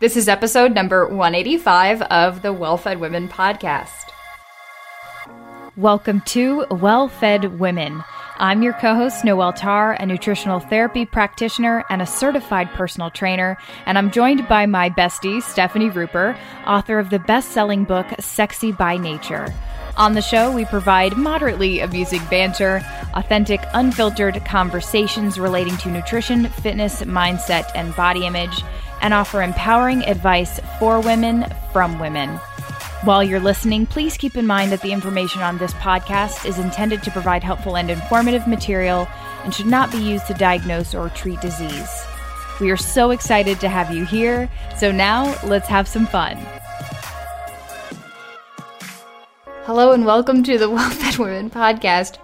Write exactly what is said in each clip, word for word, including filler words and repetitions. This is episode number one eighty-five of the Well-Fed Women podcast. Welcome to Well-Fed Women. I'm your co-host, Noelle Tarr, a nutritional therapy practitioner and a certified personal trainer, and I'm joined by my bestie, Stephanie Ruper, author of the best-selling book, Sexy by Nature. On the show, we provide moderately amusing banter, authentic, unfiltered conversations relating to nutrition, fitness, mindset, and body image, and offer empowering advice for women, from women. While you're listening, please keep in mind that the information on this podcast is intended to provide helpful and informative material and should not be used to diagnose or treat disease. We are so excited to have you here, so now let's have some fun. Hello and welcome to the Well-Fed Women podcast,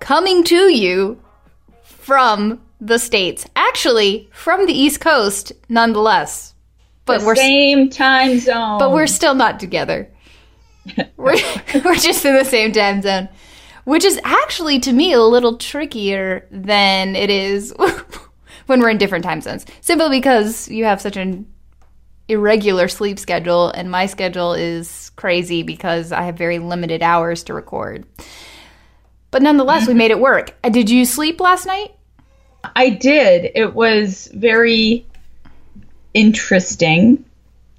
coming to you from the States, actually from the East Coast nonetheless. But the we're same time zone. But we're still not together. We're we're just in the same time zone, which is actually to me a little trickier than it is when we're in different time zones. Simply because you have such an irregular sleep schedule, and my schedule is crazy because I have very limited hours to record. But nonetheless, we made it work. Did you sleep last night? I did. It was very interesting.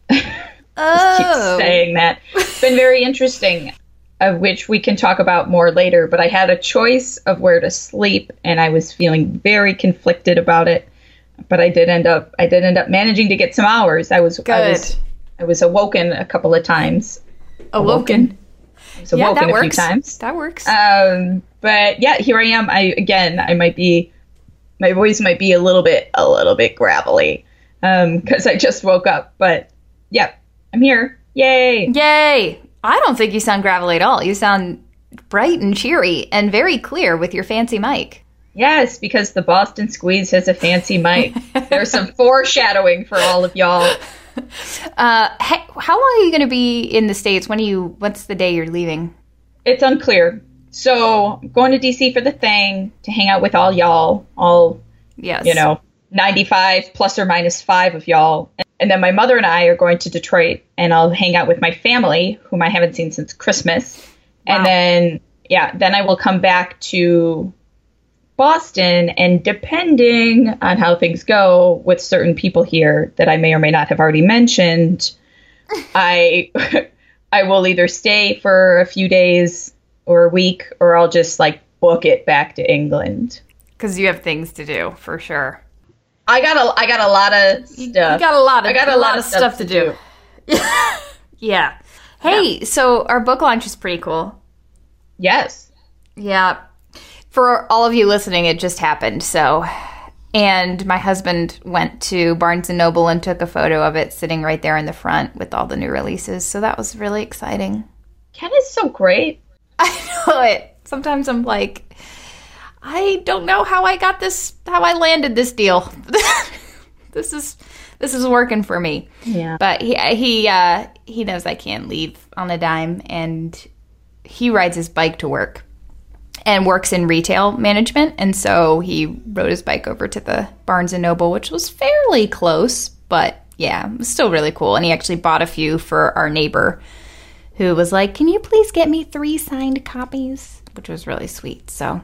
Oh. Just keep saying that. It's been very interesting, of which we can talk about more later, but I had a choice of where to sleep and I was feeling very conflicted about it, but I did end up I did end up managing to get some hours. I was Good. I was I was awoken a couple of times. Awoken. awoken. I was awoken yeah, that a works. few times. That works. Um but yeah, here I am. I again, I might be my voice might be a little bit a little bit gravelly. Um, cause I just woke up, but yeah, I'm here. Yay. Yay. I don't think you sound gravelly at all. You sound bright and cheery and very clear with your fancy mic. Yes. Because the Boston Squeeze has a fancy mic. There's some foreshadowing for all of y'all. Uh, hey, how long are you going to be in the States? When are you, what's the day you're leaving? It's unclear. So I'm going to D C for the thing to hang out with all y'all, all, yes. you know, ninety-five plus or minus five of y'all. And then my mother and I are going to Detroit and I'll hang out with my family, whom I haven't seen since Christmas. Wow. And then, yeah, then I will come back to Boston, and depending on how things go with certain people here that I may or may not have already mentioned, I, I will either stay for a few days or a week, or I'll just like book it back to England. 'Cause you have things to do for sure. I got a I got a lot of stuff. You got a lot of I got a lot, lot of stuff, stuff to do. do. yeah. Hey, yeah. So our book launch is pretty cool. Yes. Yeah. For all of you listening, it just happened. So, and my husband went to Barnes and Noble and took a photo of it sitting right there in the front with all the new releases. So that was really exciting. Ken is so great. I know it. Sometimes I'm like, I don't know how I got this, how I landed this deal. This is this is working for me. Yeah. But he he uh, he knows I can't leave on a dime, and he rides his bike to work and works in retail management. And so he rode his bike over to the Barnes and Noble, which was fairly close, but yeah, it was still really cool. And he actually bought a few for our neighbor, who was like, "Can you please get me three signed copies?" Which was really sweet. So.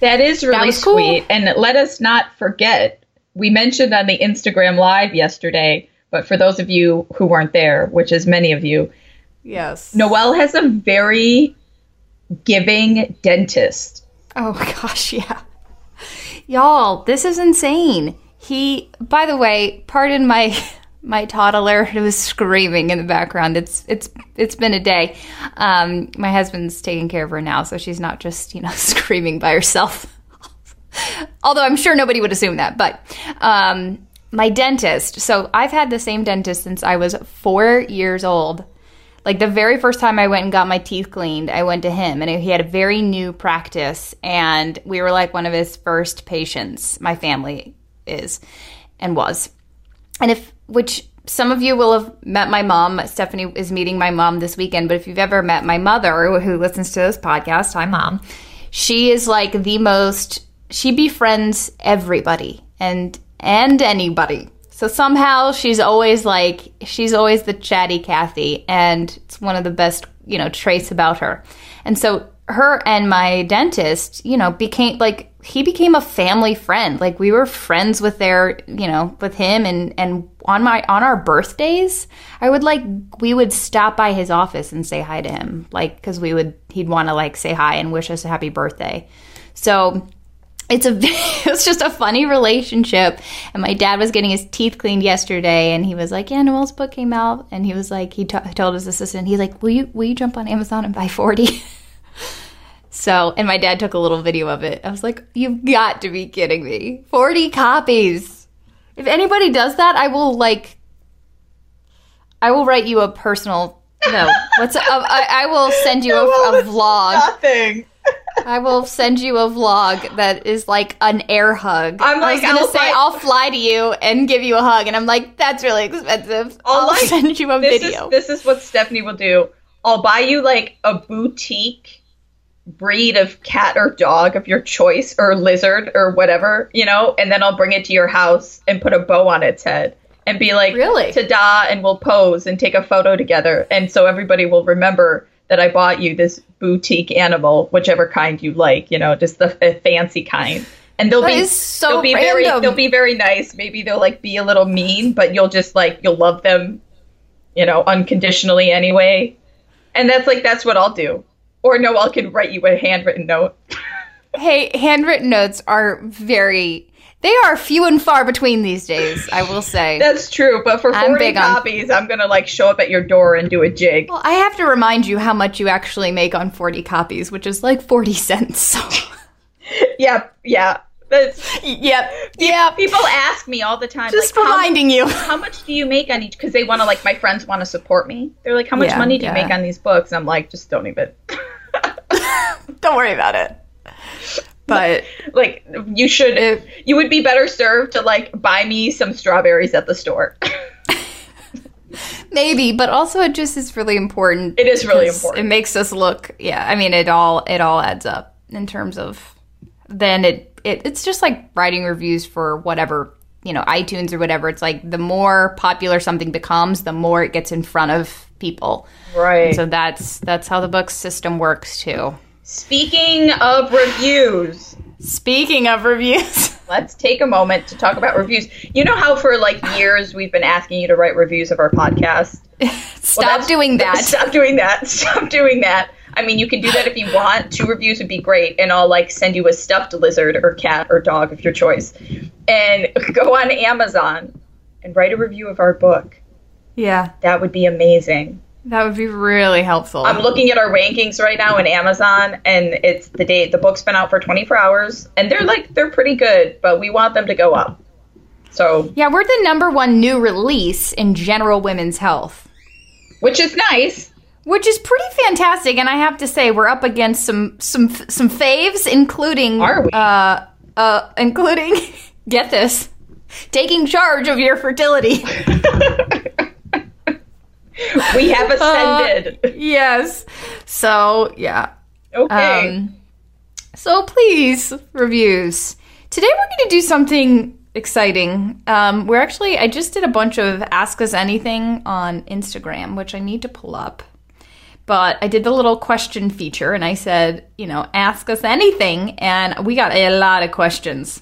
That is really that sweet. Cool. And let us not forget, we mentioned on the Instagram Live yesterday, but for those of you who weren't there, which is many of you, yes, Noelle has a very giving dentist. Oh, gosh, yeah. Y'all, this is insane. He, by the way, pardon my my toddler who was screaming in the background. It's it's it's been a day. Um, my husband's taking care of her now, so she's not just, you know, screaming by herself. Although I'm sure nobody would assume that. But um, my dentist. So I've had the same dentist since I was four years old. Like the very first time I went and got my teeth cleaned, I went to him, and he had a very new practice, and we were like one of his first patients. My family is and was. And if Which some of you will have met my mom. Stephanie is meeting my mom this weekend. But if you've ever met my mother, who listens to this podcast, hi, Mom. She is like the most, she befriends everybody and and anybody. So somehow she's always like, she's always the chatty Kathy, and it's one of the best, you know, traits about her. And so her and my dentist, you know, became like, he became a family friend. Like we were friends with their, you know, with him. And, and on my, on our birthdays, I would like, we would stop by his office and say hi to him. Like, cause we would, he'd want to like say hi and wish us a happy birthday. So it's a, it's just a funny relationship. And my dad was getting his teeth cleaned yesterday, and he was like, yeah, Noelle's book came out. And he was like, he t- told his assistant, he's like, will you, will you jump on Amazon and buy forty? So, and my dad took a little video of it. I was like, you've got to be kidding me. forty copies. If anybody does that, I will, like, I will write you a personal, no, what's, a, I, I will send you a, a vlog. Nothing. I will send you a vlog that is like an air hug. I'm like, I was going to say, buy- I'll fly to you and give you a hug. And I'm like, that's really expensive. I'll, I'll like, send you a this video. Is, this is what Stephanie will do. I'll buy you like a boutique breed of cat or dog of your choice, or lizard or whatever, you know, and then I'll bring it to your house and put a bow on its head and be like, really? Ta-da, and we'll pose and take a photo together. And so everybody will remember that I bought you this boutique animal, whichever kind you like, you know, just the f- fancy kind. And they'll that be so they'll be random. very they'll be very nice. Maybe they'll like be a little mean, but you'll just like, you'll love them, you know, unconditionally anyway. And that's like, that's what I'll do. Or Noelle can write you a handwritten note. Hey, handwritten notes are very, they are few and far between these days, I will say. That's true, but for forty I'm copies, on... I'm going to like show up at your door and do a jig. Well, I have to remind you how much you actually make on forty copies, which is like forty cents. So. yeah, yeah. That's, yep, yeah. People ask me all the time. Just like, reminding how, you. How much do you make on each? Because they want to, like, my friends want to support me. They're like, how much yeah, money do yeah. you make on these books? And I'm like, just don't even. Don't worry about it. But like, you should. If, you would be better served to like buy me some strawberries at the store. Maybe, but also it just is really important. It is really important. It makes us look. Yeah, I mean, it all it all adds up in terms of then it. It, it's just like writing reviews for whatever, you know, iTunes or whatever. It's like the more popular something becomes, the more it gets in front of people. Right. And so that's that's how the book system works, too. Speaking of reviews. Speaking of reviews. Let's take a moment to talk about reviews. You know how for like years we've been asking you to write reviews of our podcast? Stop well, doing that. Stop doing that. Stop doing that. I mean, you can do that if you want. Two reviews would be great, and I'll, like, send you a stuffed lizard or cat or dog of your choice. And go on Amazon and write a review of our book. Yeah. That would be amazing. That would be really helpful. I'm looking at our rankings right now in Amazon, and it's the day the book's been out for twenty-four hours, and they're, like, they're pretty good, but we want them to go up. So yeah, we're the number one new release in general women's health. Which is nice. Which is pretty fantastic, and I have to say, we're up against some some some faves, including Are we? uh uh including get this, taking charge of your fertility. We have ascended. Uh, yes. So yeah. Okay. Um, so please, reviews. Today we're going to do something exciting. Um, we're actually I just did a bunch of Ask Us Anything on Instagram, which I need to pull up. But I did the little question feature, and I said, you know, ask us anything. And we got a lot of questions.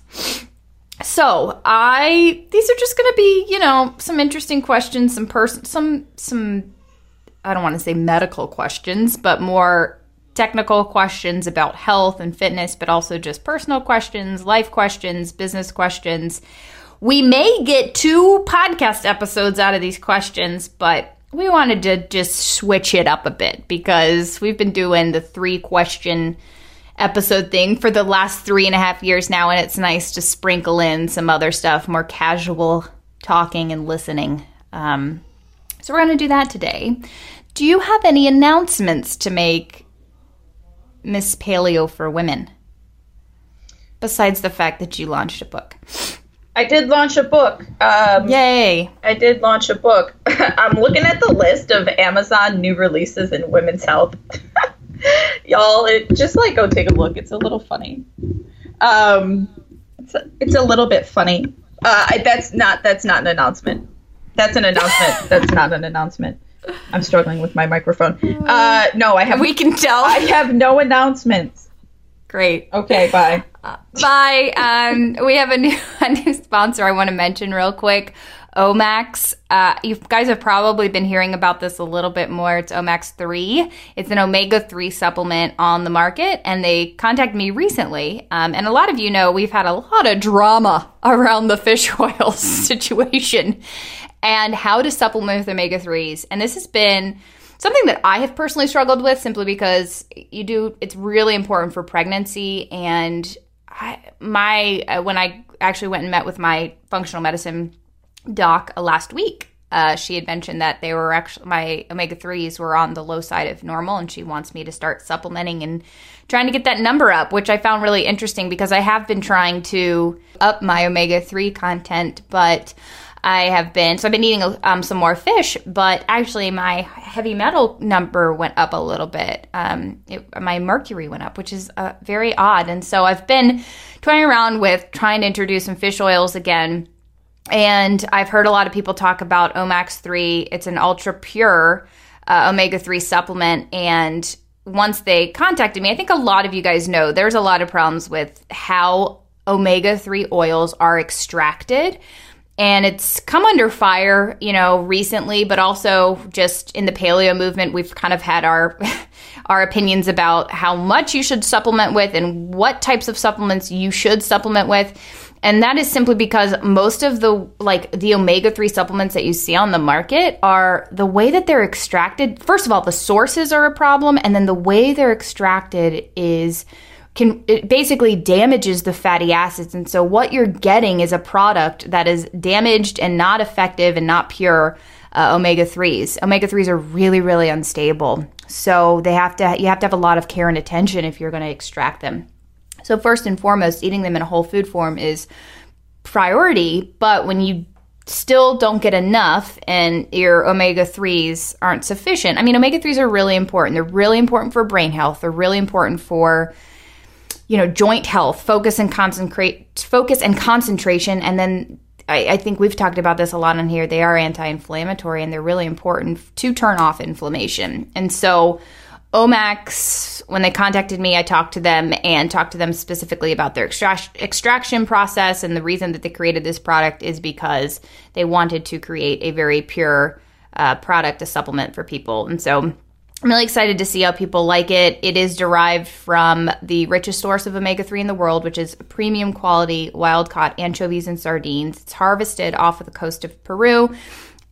So I, these are just going to be, you know, some interesting questions, some person, some, some, I don't want to say medical questions, but more technical questions about health and fitness, but also just personal questions, life questions, business questions. We may get two podcast episodes out of these questions, but we wanted to just switch it up a bit because we've been doing the three question episode thing for the last three and a half years now, and it's nice to sprinkle in some other stuff, more casual talking and listening. Um, so we're going to do that today. Do you have any announcements to make, Miss Paleo for Women, besides the fact that you launched a book? I did launch a book. Um, Yay. I did launch a book. I'm looking at the list of Amazon new releases in women's health. Y'all, it, just like go take a look. It's a little funny. Um, it's, a, it's a little bit funny. Uh, that's not that's not an announcement. That's an announcement. That's not an announcement. I'm struggling with my microphone. Uh, no, I have. We can tell. I have no announcements. Great. Okay. Bye. Uh, bye. Um, we have a new, a new sponsor I want to mention real quick. Omax. Uh, you guys have probably been hearing about this a little bit more. It's Omax three. It's an omega three supplement on the market, and they contacted me recently. Um, and a lot of you know we've had a lot of drama around the fish oil situation and how to supplement with omega threes. And this has been something that I have personally struggled with simply because you do. It's really important for pregnancy. And I, my uh, when I actually went and met with my functional medicine doc last week, uh, she had mentioned that they were actually, my omega threes were on the low side of normal, and she wants me to start supplementing and trying to get that number up, which I found really interesting because I have been trying to up my omega three content, but I have been, so I've been eating um, some more fish, but actually my heavy metal number went up a little bit. Um, it, my mercury went up, which is uh, very odd. And so I've been toying around with trying to introduce some fish oils again. And I've heard a lot of people talk about Omax three. It's an ultra pure uh, omega three supplement. And once they contacted me, I think a lot of you guys know there's a lot of problems with how omega three oils are extracted. And it's come under fire, you know, recently, but also just in the paleo movement, we've kind of had our our opinions about how much you should supplement with and what types of supplements you should supplement with. And that is simply because most of the, like, the omega three supplements that you see on the market are the way that they're extracted. First of all, the sources are a problem, and then the way they're extracted is Can, it basically damages the fatty acids. And so what you're getting is a product that is damaged and not effective and not pure uh, omega threes. Omega threes are really, really unstable. So they have to, you have to have a lot of care and attention if you're going to extract them. So first and foremost, eating them in a whole food form is priority. But when you still don't get enough and your omega threes aren't sufficient, I mean, omega threes are really important. They're really important for brain health. They're really important for, you know, joint health, focus and concentrate, focus and concentration. And then I, I think we've talked about this a lot on here. They are anti-inflammatory, and they're really important to turn off inflammation. And so Omax, when they contacted me, I talked to them and talked to them specifically about their extract- extraction process. And the reason that they created this product is because they wanted to create a very pure uh, product, a supplement for people. And so I'm really excited to see how people like it. It is derived from the richest source of omega three in the world, which is premium quality wild-caught anchovies and sardines. It's harvested off of the coast of Peru,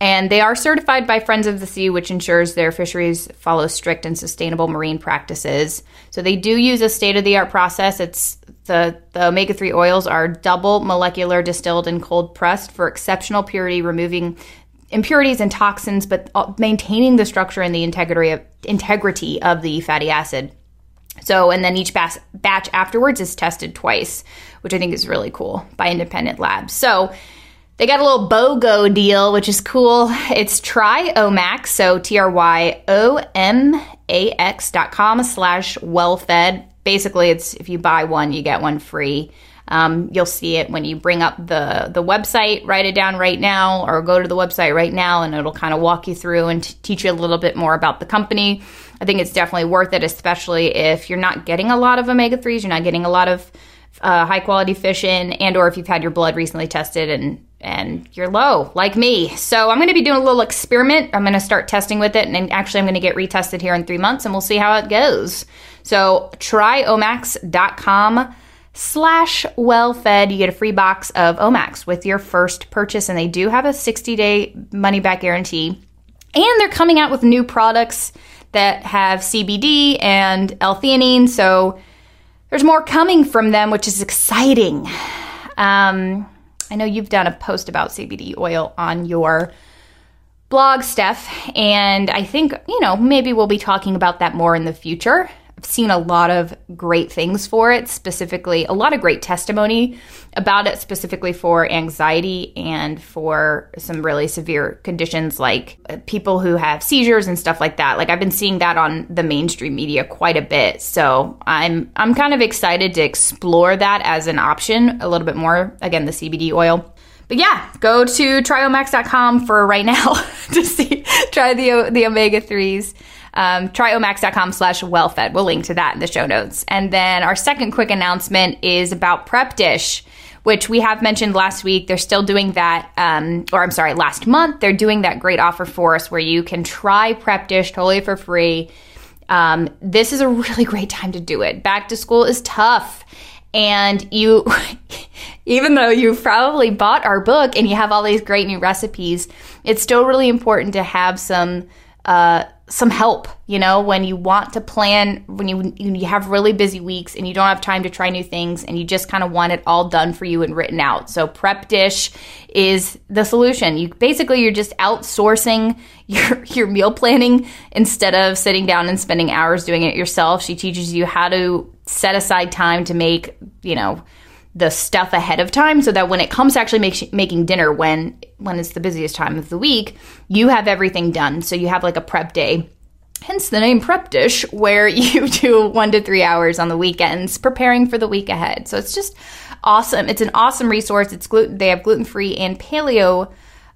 and they are certified by Friends of the Sea, which ensures their fisheries follow strict and sustainable marine practices. So they do use a state-of-the-art process. It's the, the omega three oils are double molecular distilled and cold-pressed for exceptional purity, removing impurities and toxins, but maintaining the structure and the integrity of, integrity of the fatty acid. So, and then each bas- batch afterwards is tested twice, which I think is really cool, by independent labs. So they got a little BOGO deal, which is cool. It's Tryomax, so T R Y O M A X dot com slash well-fed. Basically, it's if you buy one, you get one free. Um, you'll see it when you bring up the, the website, write it down right now, or go to the website right now, and it'll kind of walk you through and t- teach you a little bit more about the company. I think it's definitely worth it, especially if you're not getting a lot of omega threes, you're not getting a lot of uh, high-quality fish in, and or if you've had your blood recently tested and, and you're low, like me. So I'm going to be doing a little experiment. I'm going to start testing with it, and then actually I'm going to get retested here in three months, and we'll see how it goes. So tryomax dot com slash well-fed. You get a free box of Omax with your first purchase, and they do have a sixty-day money-back guarantee. And they're coming out with new products that have C B D and L-theanine, so there's more coming from them, which is exciting. Um, I know you've done a post about C B D oil on your blog, Steph, and I think, you know, maybe we'll be talking about that more in the future. Seen a lot of great things for it, specifically a lot of great testimony about it, specifically for anxiety and for some really severe conditions like people who have seizures and stuff like that. Like, I've been seeing that on the mainstream media quite a bit. So I'm I'm kind of excited to explore that as an option a little bit more. Again, the C B D oil. But yeah, go to tryomax dot com for right now to see, try the the omega threes. Um, tryomax dot com slash well fed. We'll link to that in the show notes. And then our second quick announcement is about Prep Dish, which we have mentioned last week. They're still doing that, um, or I'm sorry, last month. They're doing that great offer for us where you can try Prep Dish totally for free. Um, this is a really great time to do it. Back to school is tough. And you, even though you've probably bought our book and you have all these great new recipes, it's still really important to have some uh, some help, you know, when you want to plan, when you you have really busy weeks and you don't have time to try new things and you just kind of want it all done for you and written out. So Prep Dish is the solution. You basically, you're just outsourcing your your meal planning instead of sitting down and spending hours doing it yourself. She teaches you how to set aside time to make, you know, the stuff ahead of time so that when it comes to actually make, making dinner, when when it's the busiest time of the week, you have everything done. So you have like a prep day, hence the name Prep Dish, where you do one to three hours on the weekends preparing for the week ahead. So it's just awesome. It's an awesome resource. It's gluten. They have gluten-free and paleo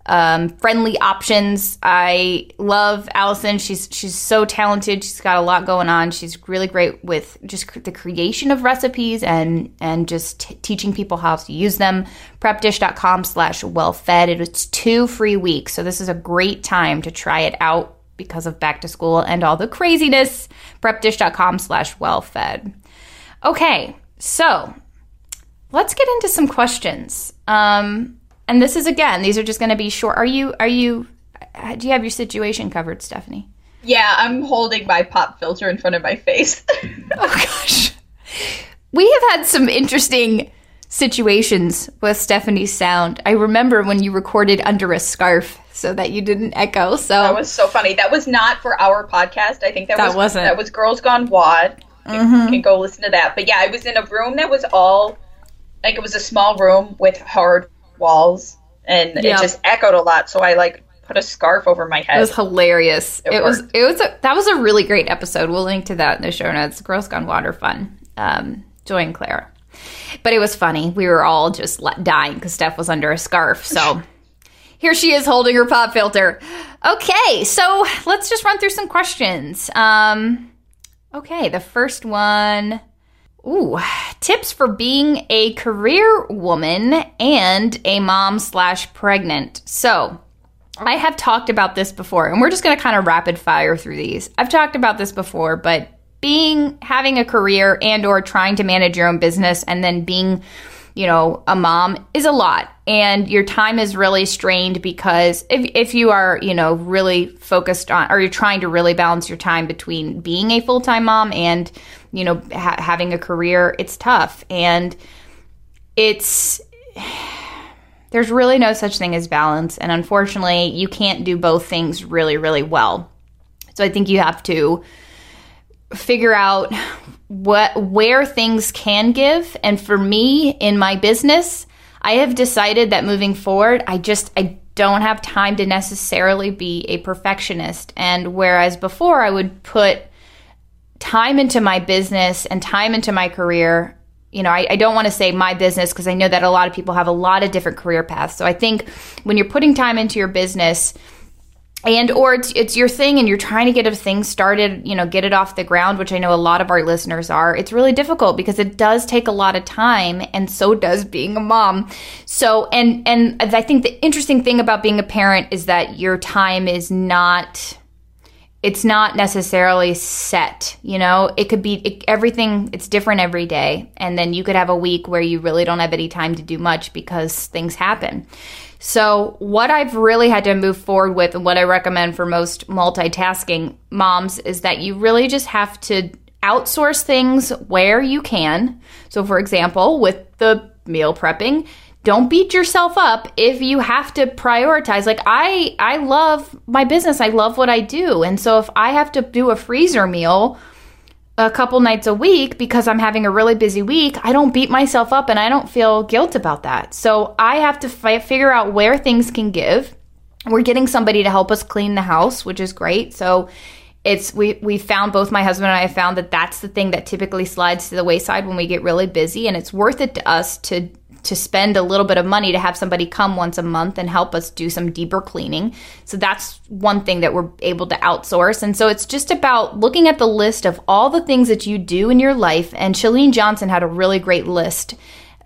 Um, friendly options. I love Allison. She's she's so talented. She's got a lot going on. She's really great with just cr- the creation of recipes and and just t- teaching people how to use them. prep dish dot com slash well fed. It's two free weeks, so this is a great time to try it out because of back to school and all the craziness. prep dish dot com slash well fed. Okay, so let's get into some questions. Um, And this is, again, these are just going to be short. Are you, are you, do you have your situation covered, Stephanie? Yeah, I'm holding my pop filter in front of my face. Oh, gosh. We have had some interesting situations with Stephanie's sound. I remember when you recorded under a scarf so that you didn't echo. So that was so funny. That was not for our podcast. I think that, that was, wasn't. That was Girls Gone Wad. Mm-hmm. You can go listen to that. But yeah, I was in a room that was all, like it was a small room with hard walls, and yep. It just echoed a lot, so I like put a scarf over my head. It was hilarious. It, it was it was a, that was a really great episode. We'll link to that in the show notes. Girls Gone Water Fun, um Joy and Clara. But it was funny. We were all just dying because Steph was under a scarf. So here she is holding her pop filter. Okay, so let's just run through some questions. Um okay, the first one. Ooh, tips for being a career woman and a mom slash pregnant. So I have talked about this before, and we're just going to kind of rapid fire through these. I've talked about this before, but being, having a career and or trying to manage your own business and then being, you know, a mom is a lot. And your time is really strained because if, if you are, you know, really focused on, or you're trying to really balance your time between being a full-time mom and, you know, ha- having a career, it's tough. And it's, there's really no such thing as balance. And unfortunately, you can't do both things really, really well. So I think you have to figure out what, where things can give. And for me, in my business, I have decided that moving forward, I just, I don't have time to necessarily be a perfectionist. And whereas before I would put time into my business and time into my career, you know, I, I don't want to say my business because I know that a lot of people have a lot of different career paths. So I think when you're putting time into your business and or it's, it's your thing and you're trying to get a thing started, you know, get it off the ground, which I know a lot of our listeners are, it's really difficult because it does take a lot of time, and so does being a mom. So, and and I think the interesting thing about being a parent is that your time is not, it's not necessarily set, you know, it could be it, everything, it's different every day. And then you could have a week where you really don't have any time to do much because things happen. So what I've really had to move forward with, and what I recommend for most multitasking moms, is that you really just have to outsource things where you can. So for example, with the meal prepping, don't beat yourself up if you have to prioritize. Like I, I love my business. I love what I do. And so if I have to do a freezer meal a couple nights a week because I'm having a really busy week, I don't beat myself up and I don't feel guilt about that. So I have to f- figure out where things can give. We're getting somebody to help us clean the house, which is great. So it's we we found, both my husband and I have found that that's the thing that typically slides to the wayside when we get really busy, and it's worth it to us to to spend a little bit of money to have somebody come once a month and help us do some deeper cleaning. So that's one thing that we're able to outsource. And so it's just about looking at the list of all the things that you do in your life. And Chalene Johnson had a really great list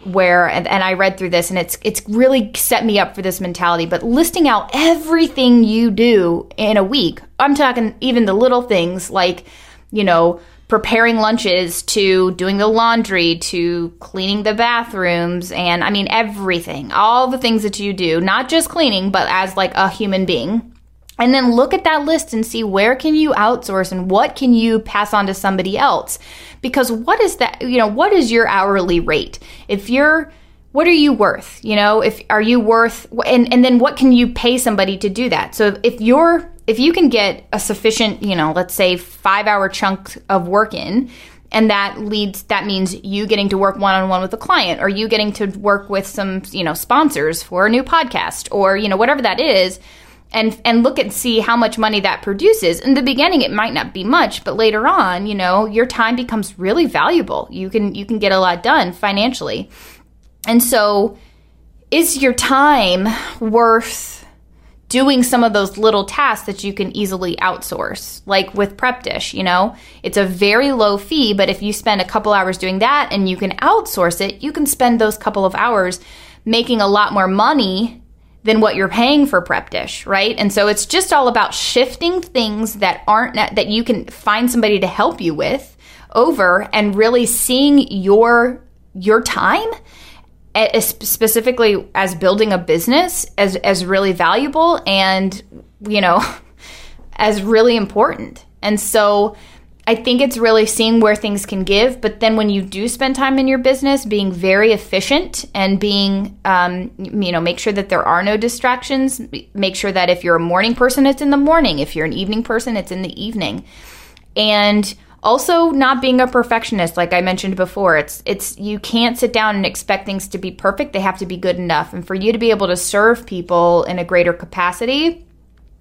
where, and, and I read through this, and it's it's really set me up for this mentality, but listing out everything you do in a week. I'm talking even the little things like, you know, preparing lunches to doing the laundry to cleaning the bathrooms, and I mean everything, all the things that you do, not just cleaning, but as like a human being. And then look at that list and see where can you outsource and what can you pass on to somebody else? Because what is that, you know, what is your hourly rate? If you're, what are you worth? You know, if are you worth, and, and then what can you pay somebody to do that? So if you're If you can get a sufficient, you know, let's say five hour chunk of work in, and that leads, that means you getting to work one-on-one with a client, or you getting to work with some, you know, sponsors for a new podcast, or, you know, whatever that is, and and look and see how much money that produces. In the beginning, it might not be much, but later on, you know, your time becomes really valuable. You can, you can get a lot done financially. And so is your time worth doing some of those little tasks that you can easily outsource, like with Prep Dish? You know, it's a very low fee, but if you spend a couple hours doing that and you can outsource it, you can spend those couple of hours making a lot more money than what you're paying for Prep Dish, right? And so it's just all about shifting things that aren't, that you can find somebody to help you with over, and really seeing your your time specifically as building a business as, as really valuable and, you know, as really important. And so I think it's really seeing where things can give. But then when you do spend time in your business, being very efficient and being, um, you know, make sure that there are no distractions. Make sure that if you're a morning person, it's in the morning. If you're an evening person, it's in the evening. And also, not being a perfectionist, like I mentioned before, it's it's you can't sit down and expect things to be perfect. They have to be good enough. And for you to be able to serve people in a greater capacity,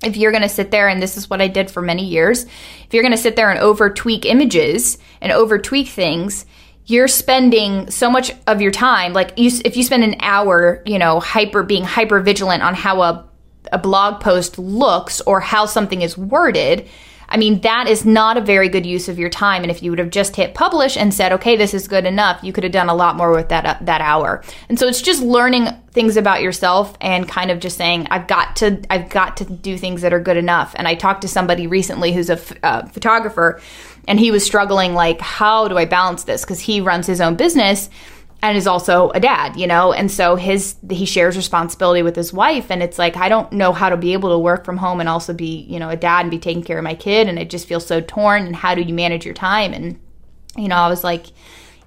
if you're going to sit there, and this is what I did for many years, if you're going to sit there and over-tweak images and over-tweak things, you're spending so much of your time. Like you, if you spend an hour, you know, hyper being hyper vigilant on how a a blog post looks or how something is worded, I mean, that is not a very good use of your time. And if you would have just hit publish and said, okay, this is good enough, you could have done a lot more with that uh, that hour. And so it's just learning things about yourself and kind of just saying, I've got to, I've got to do things that are good enough. And I talked to somebody recently who's a f- uh, photographer, and he was struggling, like, how do I balance this? Because he runs his own business and is also a dad, you know, and so his he shares responsibility with his wife, and it's like, I don't know how to be able to work from home and also be, you know, a dad and be taking care of my kid, and I just feel so torn. And how do you manage your time? And, you know, I was like,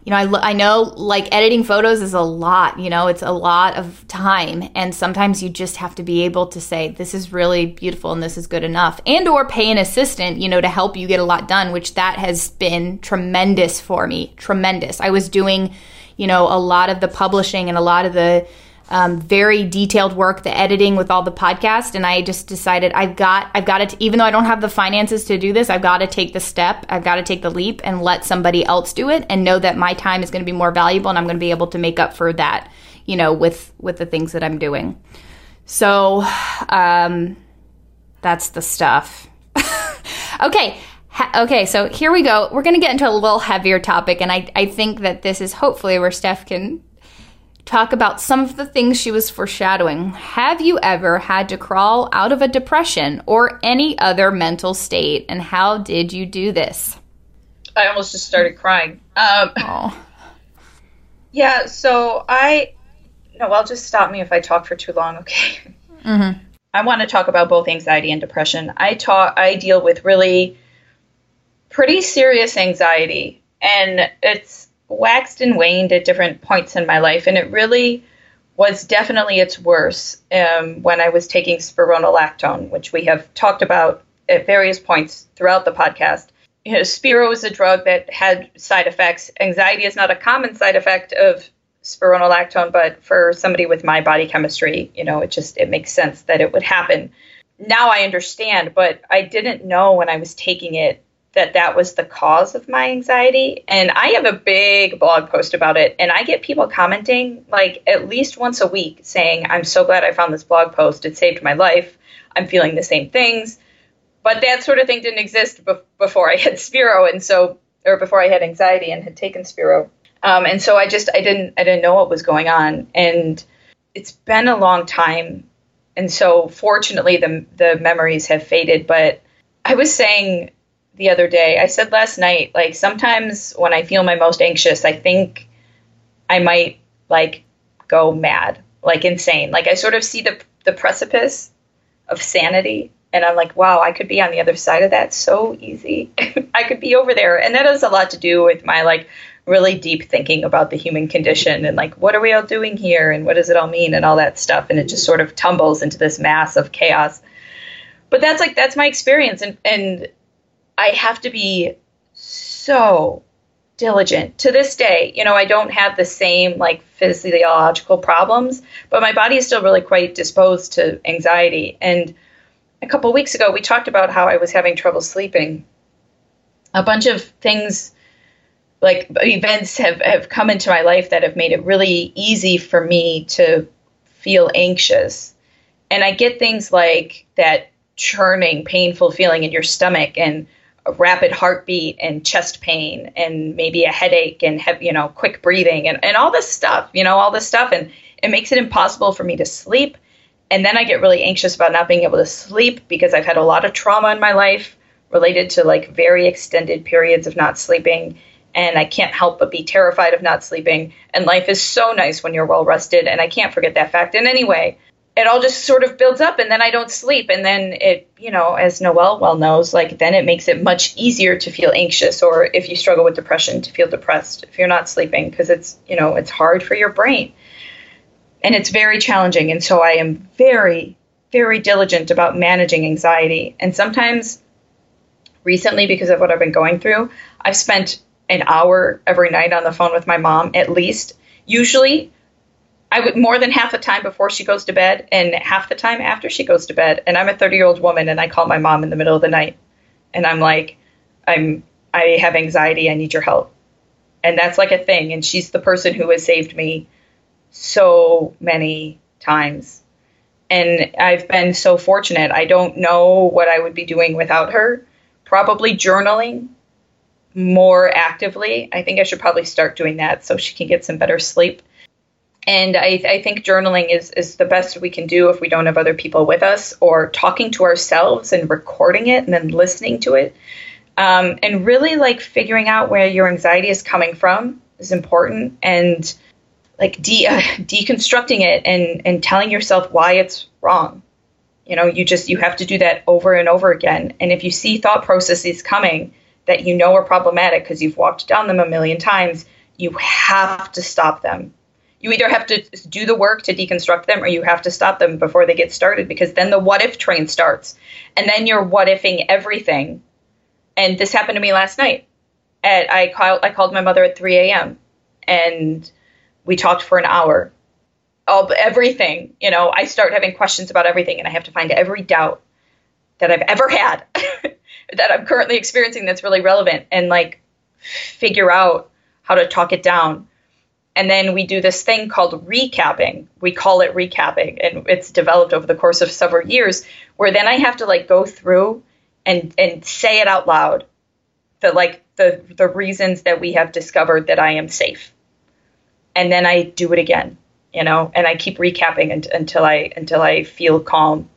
you know, I, lo- I know like editing photos is a lot, you know, it's a lot of time, and sometimes you just have to be able to say, this is really beautiful and this is good enough, and or pay an assistant, you know, to help you get a lot done, which that has been tremendous for me, tremendous. I was doing, you know, a lot of the publishing and a lot of the um, very detailed work, the editing with all the podcast. And I just decided I've got, I've got to, even though I don't have the finances to do this, I've got to take the step. I've got to take the leap and let somebody else do it, and know that my time is going to be more valuable, and I'm going to be able to make up for that, you know, with, with the things that I'm doing. So um, that's the stuff. Okay. Okay, so here we go. We're going to get into a little heavier topic, and I, I think that this is hopefully where Steph can talk about some of the things she was foreshadowing. Have you ever had to crawl out of a depression or any other mental state, and how did you do this? I almost just started crying. Um, oh. Yeah, so I... Noelle, just stop me if I talk for too long, okay? Mm-hmm. I want to talk about both anxiety and depression. I talk, I deal with really... pretty serious anxiety, and it's waxed and waned at different points in my life, and it really was definitely its worst um, when I was taking spironolactone, which we have talked about at various points throughout the podcast. You know, Spiro is a drug that had side effects. Anxiety is not a common side effect of spironolactone, but for somebody with my body chemistry, you know, it just, it makes sense that it would happen. Now I understand, but I didn't know when I was taking it that that was the cause of my anxiety. And I have a big blog post about it. And I get people commenting like at least once a week saying, I'm so glad I found this blog post. It saved my life. I'm feeling the same things. But that sort of thing didn't exist be- before I had Spiro. And so, or before I had anxiety and had taken Spiro. Um, and so I just, I didn't, I didn't know what was going on. And it's been a long time. And so fortunately the, the memories have faded, but I was saying the other day, I said last night, like sometimes when I feel my most anxious, I think I might like go mad, like insane. Like I sort of see the the precipice of sanity and I'm like, wow, I could be on the other side of that so easy. I could be over there. And that has a lot to do with my like really deep thinking about the human condition and like, what are we all doing here? And what does it all mean? And all that stuff. And it just sort of tumbles into this mass of chaos. But that's like, that's my experience. And, and I have to be so diligent to this day. You know, I don't have the same like physiological problems, but my body is still really quite disposed to anxiety. And a couple of weeks ago, we talked about how I was having trouble sleeping. A bunch of things like events have, have come into my life that have made it really easy for me to feel anxious. And I get things like that churning, painful feeling in your stomach and a rapid heartbeat and chest pain and maybe a headache and, you know, quick breathing and, and all this stuff, you know, all this stuff. And it makes it impossible for me to sleep. And then I get really anxious about not being able to sleep because I've had a lot of trauma in my life related to like very extended periods of not sleeping. And I can't help but be terrified of not sleeping. And life is so nice when you're well rested. And I can't forget that fact in any way. It all just sort of builds up and then I don't sleep. And then it, you know, as Noelle well knows, like then it makes it much easier to feel anxious or if you struggle with depression to feel depressed if you're not sleeping because it's, you know, it's hard for your brain and it's very challenging. And so I am very, very diligent about managing anxiety. And sometimes recently, because of what I've been going through, I've spent an hour every night on the phone with my mom, at least usually I would more than half the time before she goes to bed and half the time after she goes to bed. And I'm a thirty year old woman and I call my mom in the middle of the night and I'm like, I'm, I have anxiety. I need your help. And that's like a thing. And she's the person who has saved me so many times. And I've been so fortunate. I don't know what I would be doing without her, probably journaling more actively. I think I should probably start doing that so she can get some better sleep. And I, I think journaling is, is the best we can do if we don't have other people with us, or talking to ourselves and recording it and then listening to it. Um, and really like figuring out where your anxiety is coming from is important, and like de- uh, deconstructing it and, and telling yourself why it's wrong. You know, you just, you have to do that over and over again. And if you see thought processes coming that you know are problematic because you've walked down them a million times, you have to stop them. You either have to do the work to deconstruct them or you have to stop them before they get started, because then the what if train starts and then you're what ifing everything. And this happened to me last night. At, I, call, I called my mother at three a.m. and we talked for an hour. All, everything, you know, I start having questions about everything and I have to find every doubt that I've ever had that I'm currently experiencing that's really relevant and like figure out how to talk it down. And then we do this thing called recapping. We call it recapping, and it's developed over the course of several years, where then I have to like go through and and say it out loud, the like the the reasons that we have discovered that I am safe. And then I do it again, you know, and I keep recapping and, until I until I feel calm.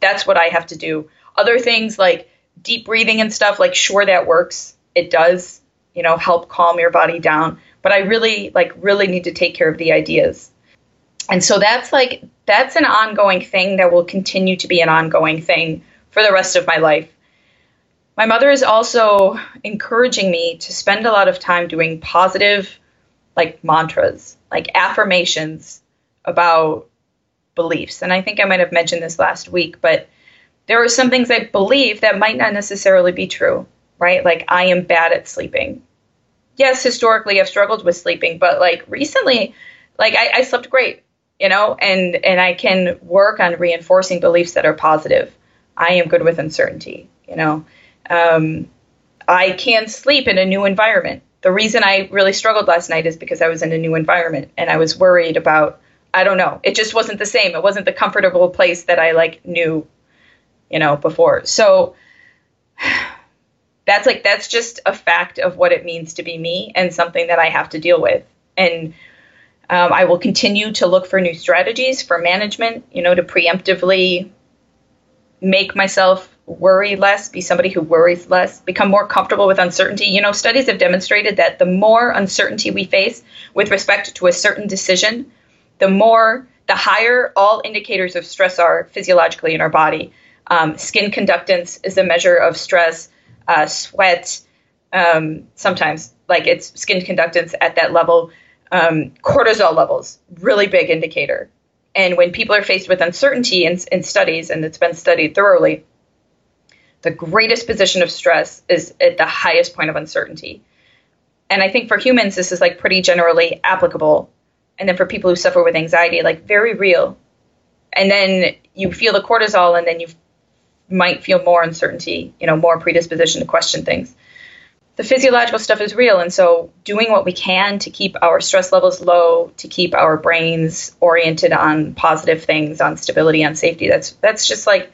That's what I have to do. Other things like deep breathing and stuff, like sure that works. It does, you know, help calm your body down. But I really, like, really need to take care of the ideas. And so that's, like, that's an ongoing thing that will continue to be an ongoing thing for the rest of my life. My mother is also encouraging me to spend a lot of time doing positive, like, mantras, like, affirmations about beliefs. And I think I might have mentioned this last week, but there are some things I believe that might not necessarily be true, right? Like, I am bad at sleeping. Yes, historically I've struggled with sleeping, but like recently, like I, I slept great, you know, and, and I can work on reinforcing beliefs that are positive. I am good with uncertainty, you know, um, I can sleep in a new environment. The reason I really struggled last night is because I was in a new environment and I was worried about, I don't know, it just wasn't the same. It wasn't the comfortable place that I like knew, you know, before. So that's like, that's just a fact of what it means to be me and something that I have to deal with. And um, I will continue to look for new strategies for management, you know, to preemptively make myself worry less, be somebody who worries less, become more comfortable with uncertainty. You know, studies have demonstrated that the more uncertainty we face with respect to a certain decision, the more, the higher all indicators of stress are physiologically in our body. Um, skin conductance is a measure of stress, uh, sweat, um, sometimes like it's skin conductance at that level, um, cortisol levels, really big indicator. And when people are faced with uncertainty in, in studies, and it's been studied thoroughly, the greatest position of stress is at the highest point of uncertainty. And I think for humans, this is like pretty generally applicable. And then for people who suffer with anxiety, like very real. And then you feel the cortisol and then you might feel more uncertainty, you know, more predisposition to question things. The physiological stuff is real. And so doing what we can to keep our stress levels low, to keep our brains oriented on positive things, on stability, on safety, that's, that's just like,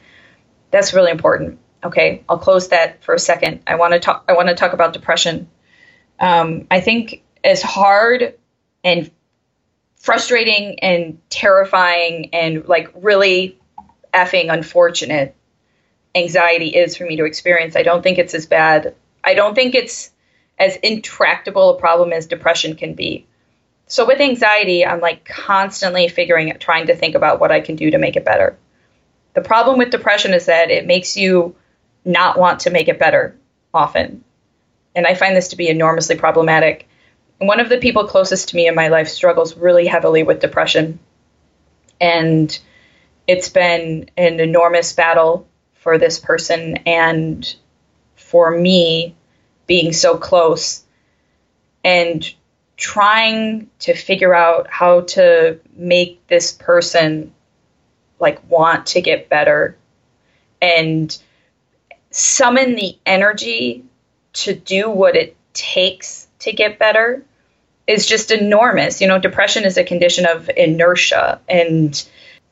that's really important. Okay, I'll close that for a second. I want to talk. I want to talk about depression. Um, I think as hard and frustrating and terrifying and like really effing unfortunate anxiety is for me to experience, I don't think it's as bad. I don't think it's as intractable a problem as depression can be. So with anxiety, I'm like constantly figuring, trying to think about what I can do to make it better. The problem with depression is that it makes you not want to make it better often. And I find this to be enormously problematic. And one of the people closest to me in my life struggles really heavily with depression. And it's been an enormous battle for this person and for me being so close and trying to figure out how to make this person like want to get better and summon the energy to do what it takes to get better is just enormous. You know, depression is a condition of inertia and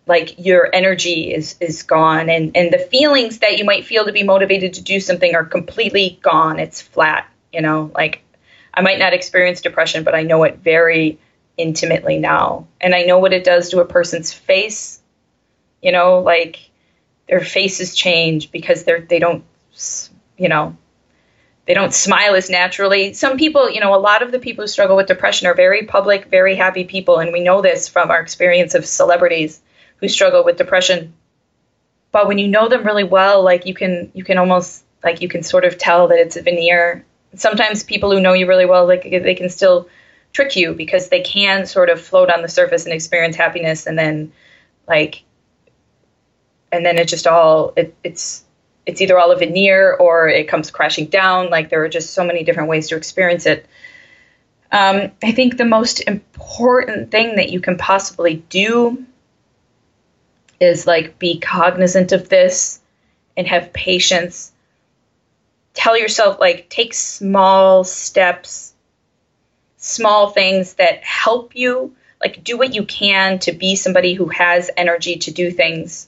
like your energy is, is gone and, and the feelings that you might feel to be motivated to do something are completely gone. It's flat, you know, like I might not experience depression, but I know it very intimately now. And I know what it does to a person's face. You know, like their faces change because they're, they don't, you know, they don't smile as naturally. Some people, you know, a lot of the people who struggle with depression are very public, very happy people. And we know this from our experience of celebrities who struggle with depression. But when you know them really well, like you can, you can almost like you can sort of tell that it's a veneer. Sometimes people who know you really well, like they can still trick you because they can sort of float on the surface and experience happiness. And then like, And then it just all, it, it's it's either all a veneer or it comes crashing down. Like there are just so many different ways to experience it. Um, I think the most important thing that you can possibly do is like be cognizant of this and have patience. Tell yourself, like take small steps, small things that help you. Like do what you can to be somebody who has energy to do things.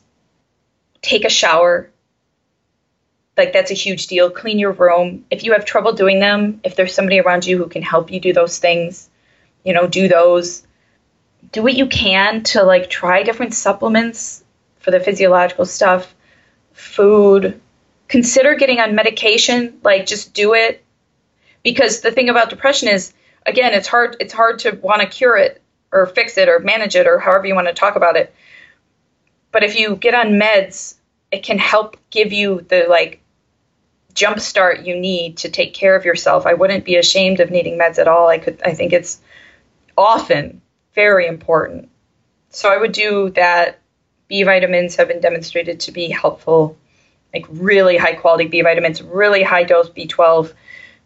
Take a shower. Like that's a huge deal. Clean your room. If you have trouble doing them, if there's somebody around you who can help you do those things, you know, do those. Do what you can to like try different supplements for the physiological stuff, food. Consider getting on medication. Like just do it. Because the thing about depression is, again, it's hard, it's hard to want to cure it or fix it or manage it or however you want to talk about it. But if you get on meds, it can help give you the like jumpstart you need to take care of yourself. I wouldn't be ashamed of needing meds at all. I could, I think it's often very important. So I would do that. B vitamins have been demonstrated to be helpful, like really high quality B vitamins, really high dose B twelve,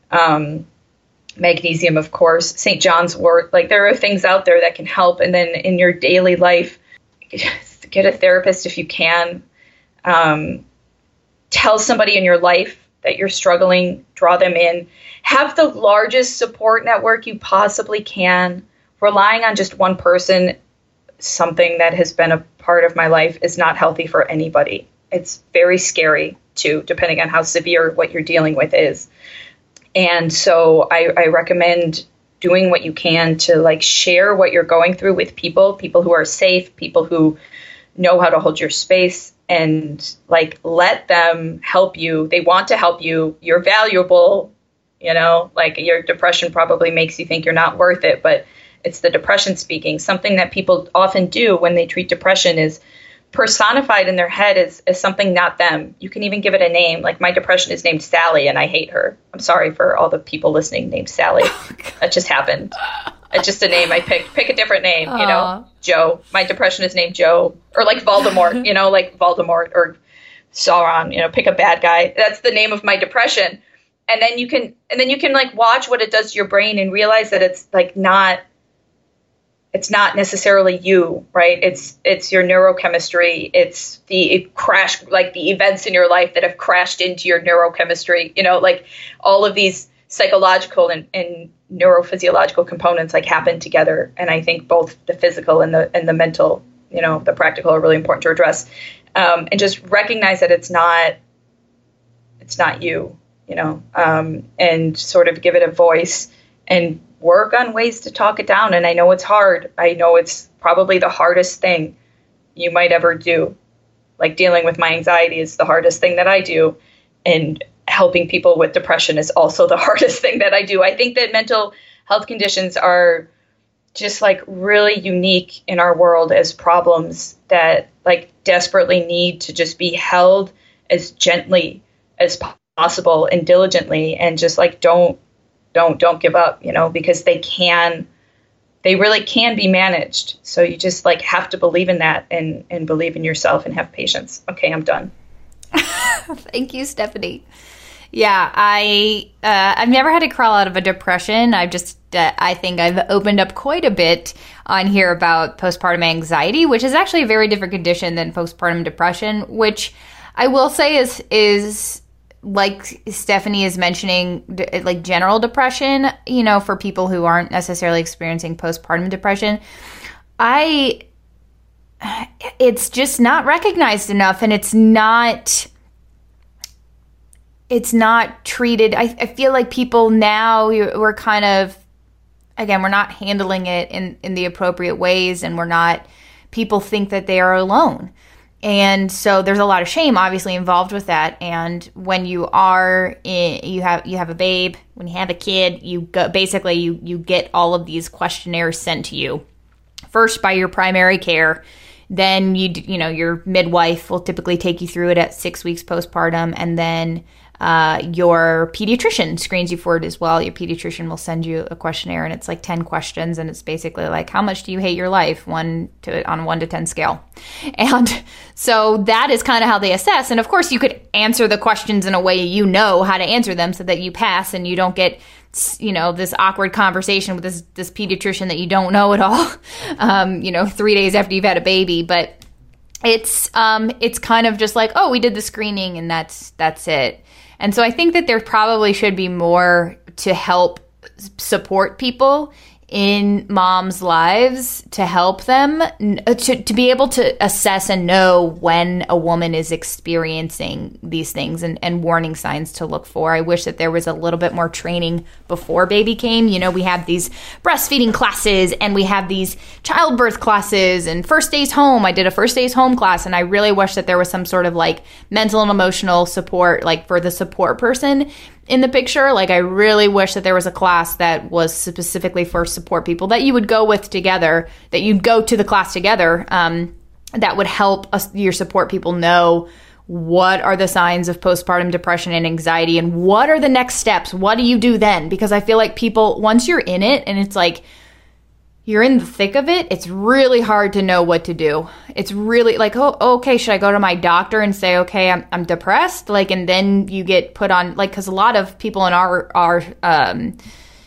um, magnesium, of course, Saint John's wort. Like there are things out there that can help. And then in your daily life, get a therapist if you can. Um, tell somebody in your life that you're struggling, draw them in. Have the largest support network you possibly can. Relying on just one person, something that has been a part of my life, is not healthy for anybody. It's very scary too, depending on how severe what you're dealing with is. And so I, I recommend doing what you can to like share what you're going through with people, people who are safe, people who know how to hold your space, and like let them help you. They want to help you. You're valuable, you know, like your depression probably makes you think you're not worth it, but it's the depression speaking. Something that people often do when they treat depression is personified in their head as, as something not them. You can even give it a name. Like my depression is named Sally and I hate her. I'm sorry for all the people listening named Sally. Oh, that just happened. It's just a name I picked. Pick a different name, you know, Joe. My depression is named Joe, or like Voldemort, you know, like Voldemort or Sauron, you know, pick a bad guy. That's the name of my depression. And then you can, and then you can like watch what it does to your brain and realize that it's like not, it's not necessarily you, right? It's, it's your neurochemistry. It's the it crash, like the events in your life that have crashed into your neurochemistry, you know, like all of these psychological and, and neurophysiological components like happen together. And I think both the physical and the and the mental, you know, the practical are really important to address. Um, and just recognize that it's not it's not you, you know, um, and sort of give it a voice and work on ways to talk it down. And I know it's hard. I know it's probably the hardest thing you might ever do. Like dealing with my anxiety is the hardest thing that I do. And helping people with depression is also the hardest thing that I do. I think that mental health conditions are just like really unique in our world as problems that like desperately need to just be held as gently as possible and diligently, and just like don't, don't, don't give up, you know, because they can, they really can be managed. So you just like have to believe in that and, and believe in yourself and have patience. Okay, I'm done. Thank you, Stephanie. Yeah, I uh, I've never had to crawl out of a depression. I've just uh, I think I've opened up quite a bit on here about postpartum anxiety, which is actually a very different condition than postpartum depression, which I will say is is like Stephanie is mentioning, d- like general depression. You know, for people who aren't necessarily experiencing postpartum depression, I it's just not recognized enough, and it's not. It's not treated. I, I feel like people now, we're kind of, again, we're not handling it in, in the appropriate ways, and we're not, people think that they are alone. And so there's a lot of shame obviously involved with that. And when you are, in, you have you have a babe, when you have a kid, you go, basically you, you get all of these questionnaires sent to you, first by your primary care. Then, you you know, your midwife will typically take you through it at six weeks postpartum, and then uh, your pediatrician screens you for it as well. Your pediatrician will send you a questionnaire, and it's like ten questions, and it's basically like, how much do you hate your life, one to on a one to ten scale? And so that is kind of how they assess. And, of course, you could answer the questions in a way you know how to answer them so that you pass and you don't get, you know, this awkward conversation with this this pediatrician that you don't know at all, um, you know, three days after you've had a baby. But it's um, it's kind of just like, oh, we did the screening and that's that's it. And so I think that there probably should be more to help support people in moms' lives, to help them, to, to be able to assess and know when a woman is experiencing these things, and, and warning signs to look for. I wish that there was a little bit more training before baby came. You know, we have these breastfeeding classes and we have these childbirth classes and first days home. I did a first days home class, and I really wish that there was some sort of like mental and emotional support, like for the support person in the picture. Like, I really wish that there was a class that was specifically for support people that you would go with together, that you'd go to the class together, um, that would help us, your support people, know what are the signs of postpartum depression and anxiety, and what are the next steps? What do you do then? Because I feel like people, once you're in it and it's like, you're in the thick of it, it's really hard to know what to do. It's really like, oh, okay, should I go to my doctor and say, okay, I'm I'm depressed? Like, and then you get put on, like, because a lot of people in our, our um,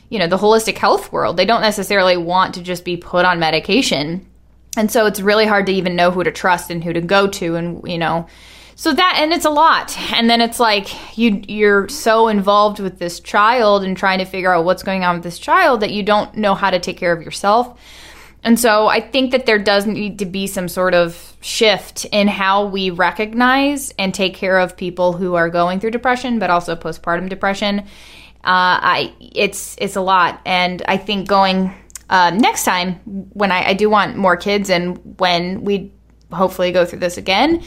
you know, the holistic health world, they don't necessarily want to just be put on medication. And so it's really hard to even know who to trust and who to go to, and, you know, So that, and it's a lot. And then it's like you, you're so involved with this child and trying to figure out what's going on with this child that you don't know how to take care of yourself. And so I think that there does need to be some sort of shift in how we recognize and take care of people who are going through depression, but also postpartum depression. Uh, I it's it's a lot. And I think going uh, next time, when I, I do want more kids and when we hopefully go through this again,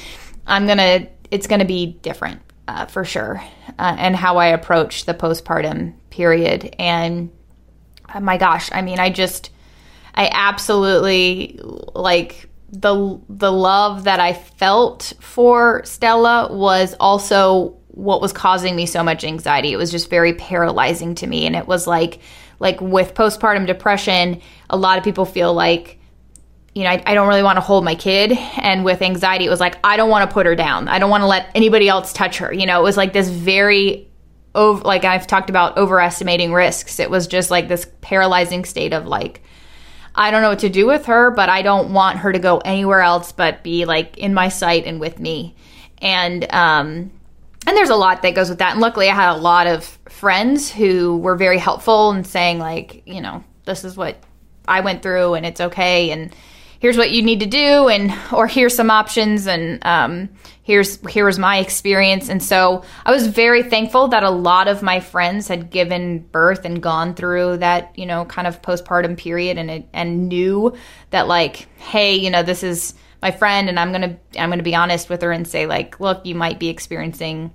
I'm gonna it's gonna be different uh, for sure, uh, and how I approach the postpartum period. And oh my gosh, I mean, I just. I absolutely, like, the the love that I felt for Stella was also what was causing me so much anxiety. It was just very paralyzing to me. And it was like, like with postpartum depression, a lot of people feel like, you know, I, I don't really want to hold my kid. And with anxiety, it was like, I don't want to put her down. I don't want to let anybody else touch her. You know, it was like this very, over, like I've talked about overestimating risks. It was just like this paralyzing state of like, I don't know what to do with her, but I don't want her to go anywhere else but be like in my sight and with me. And um, and there's a lot that goes with that. And luckily I had a lot of friends who were very helpful and saying like, you know, this is what I went through and it's okay. And here's what you need to do. And or here's some options. And um, here's here was my experience. And so I was very thankful that a lot of my friends had given birth and gone through that, you know, kind of postpartum period, and it, and knew that like, hey, you know, this is my friend, and I'm gonna I'm gonna be honest with her and say like, look, you might be experiencing,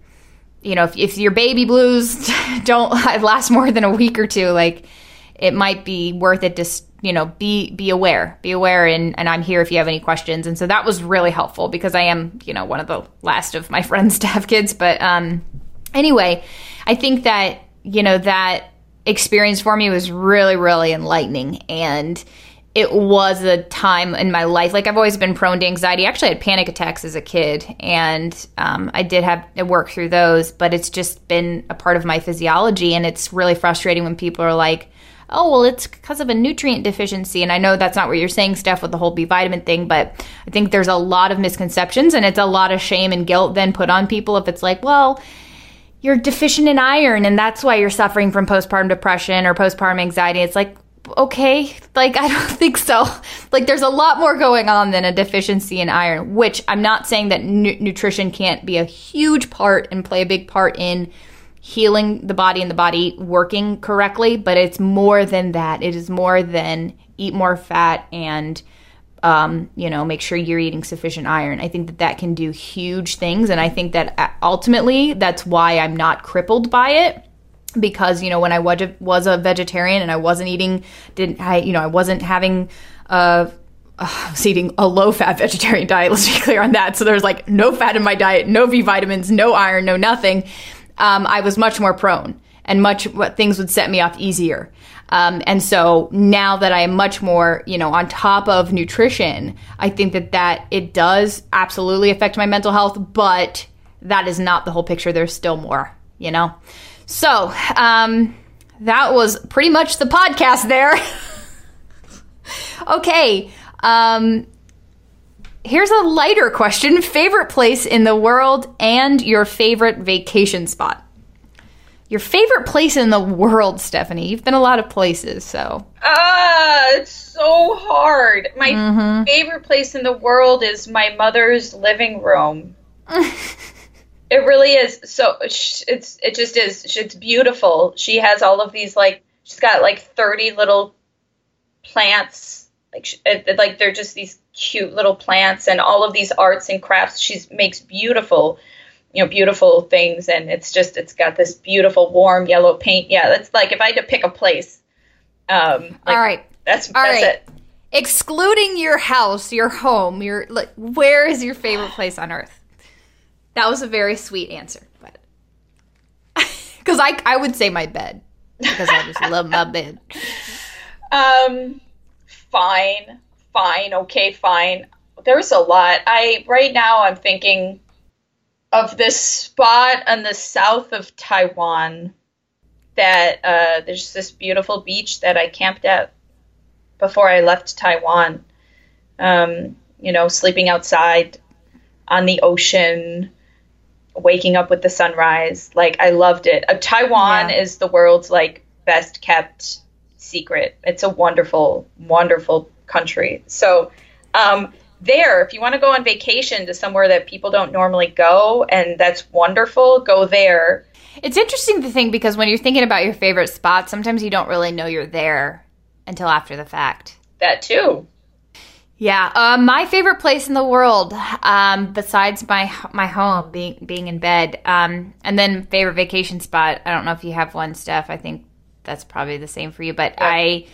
you know, if if your baby blues don't last more than a week or two, like it might be worth it to. You know, be be aware, be aware, and, and I'm here if you have any questions. And so that was really helpful because I am, you know, one of the last of my friends to have kids. But um, anyway, I think that, you know, that experience for me was really, really enlightening. And it was a time in my life, like I've always been prone to anxiety. Actually, I had panic attacks as a kid, and um, I did have to work through those, but it's just been a part of my physiology. And it's really frustrating when people are like, oh, well, it's because of a nutrient deficiency. And I know that's not what you're saying, Steph, with the whole B vitamin thing, but I think there's a lot of misconceptions, and it's a lot of shame and guilt then put on people if it's like, well, you're deficient in iron and that's why you're suffering from postpartum depression or postpartum anxiety. It's like, okay, like I don't think so. Like there's a lot more going on than a deficiency in iron, which I'm not saying that nu- nutrition can't be a huge part and play a big part in healing the body and the body working correctly, but it's more than that. It is more than eat more fat and, um, you know, make sure you're eating sufficient iron. I think that that can do huge things. And I think that ultimately that's why I'm not crippled by it, because, you know, when I was a vegetarian and I wasn't eating, didn't I, you know, I wasn't having, uh, I was eating a low-fat vegetarian diet. Let's be clear on that. So there's like no fat in my diet, no B vitamins, no iron, no nothing. Um, I was much more prone, and much what things would set me off easier. Um, and so now that I am much more, you know, on top of nutrition, I think that that it does absolutely affect my mental health, but that is not the whole picture. There's still more, you know? So, um, that was pretty much the podcast there. Okay. Um, Here's a lighter question. Favorite place in the world and your favorite vacation spot? Your favorite place in the world, Stephanie. You've been a lot of places, so. Ah, it's so hard. My mm-hmm. favorite place in the world is my mother's living room. It really is. So it's it just is. It's beautiful. She has all of these, like, she's got like thirty little plants. Like, like they're just these cute little plants, and all of these arts and crafts. She makes beautiful, you know, beautiful things. And it's just, it's got this beautiful warm yellow paint. Yeah. That's like, if I had to pick a place, um, like, all right, that's, all that's right. it. Excluding your house, your home, your, like, where is your favorite place on earth? That was a very sweet answer, but cause I, I would say my bed, because I just love my bed. Um, fine. Fine. Okay, fine. There's a lot. I right now I'm thinking of this spot on the south of Taiwan that uh, there's this beautiful beach that I camped at before I left Taiwan. Um, you know, sleeping outside on the ocean, waking up with the sunrise. Like, I loved it. Uh, Taiwan yeah. is the world's, like, best kept secret. It's a wonderful, wonderful country. So um, there, if you want to go on vacation to somewhere that people don't normally go, and that's wonderful, go there. It's interesting to think, because when you're thinking about your favorite spot, sometimes you don't really know you're there until after the fact. That too. Yeah, uh, my favorite place in the world, um, besides my my home, being being in bed, um, and then favorite vacation spot. I don't know if you have one, Steph. I think that's probably the same for you. But yeah. I,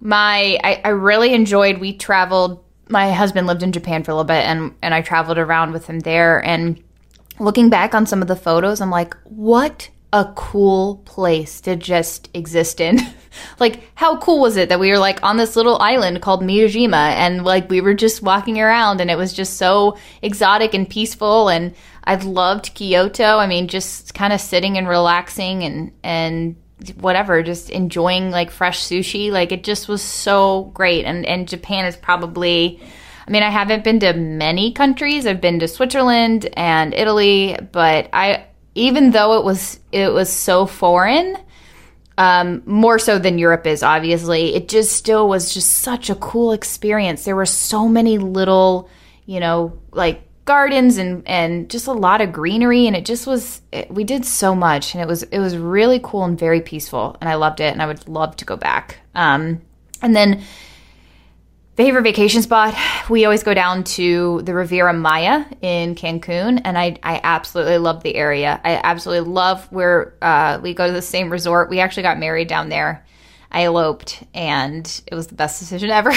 my, I, I really enjoyed. We traveled. My husband lived in Japan for a little bit, and and I traveled around with him there. And looking back on some of the photos, I'm like, what a cool place to just exist in. Like, how cool was it that we were, like, on this little island called Miyajima, and, like, we were just walking around, and it was just so exotic and peaceful. And I loved Kyoto. I mean, just kind of sitting and relaxing and and whatever, just enjoying, like, fresh sushi. Like, it just was so great. And and Japan is probably, I mean, I haven't been to many countries. I've been to Switzerland and Italy, but I even though it was it was so foreign, um, more so than Europe is, obviously, it just still was just such a cool experience. There were so many little, you know, like gardens and, and just a lot of greenery, and it just was it, we did so much, and it was it was really cool and very peaceful, and I loved it, and I would love to go back. Um, and then favorite vacation spot, we always go down to the Riviera Maya in Cancun, and I, I absolutely love the area. I absolutely love where uh, we go to the same resort. We actually got married down there. I eloped, and it was the best decision ever.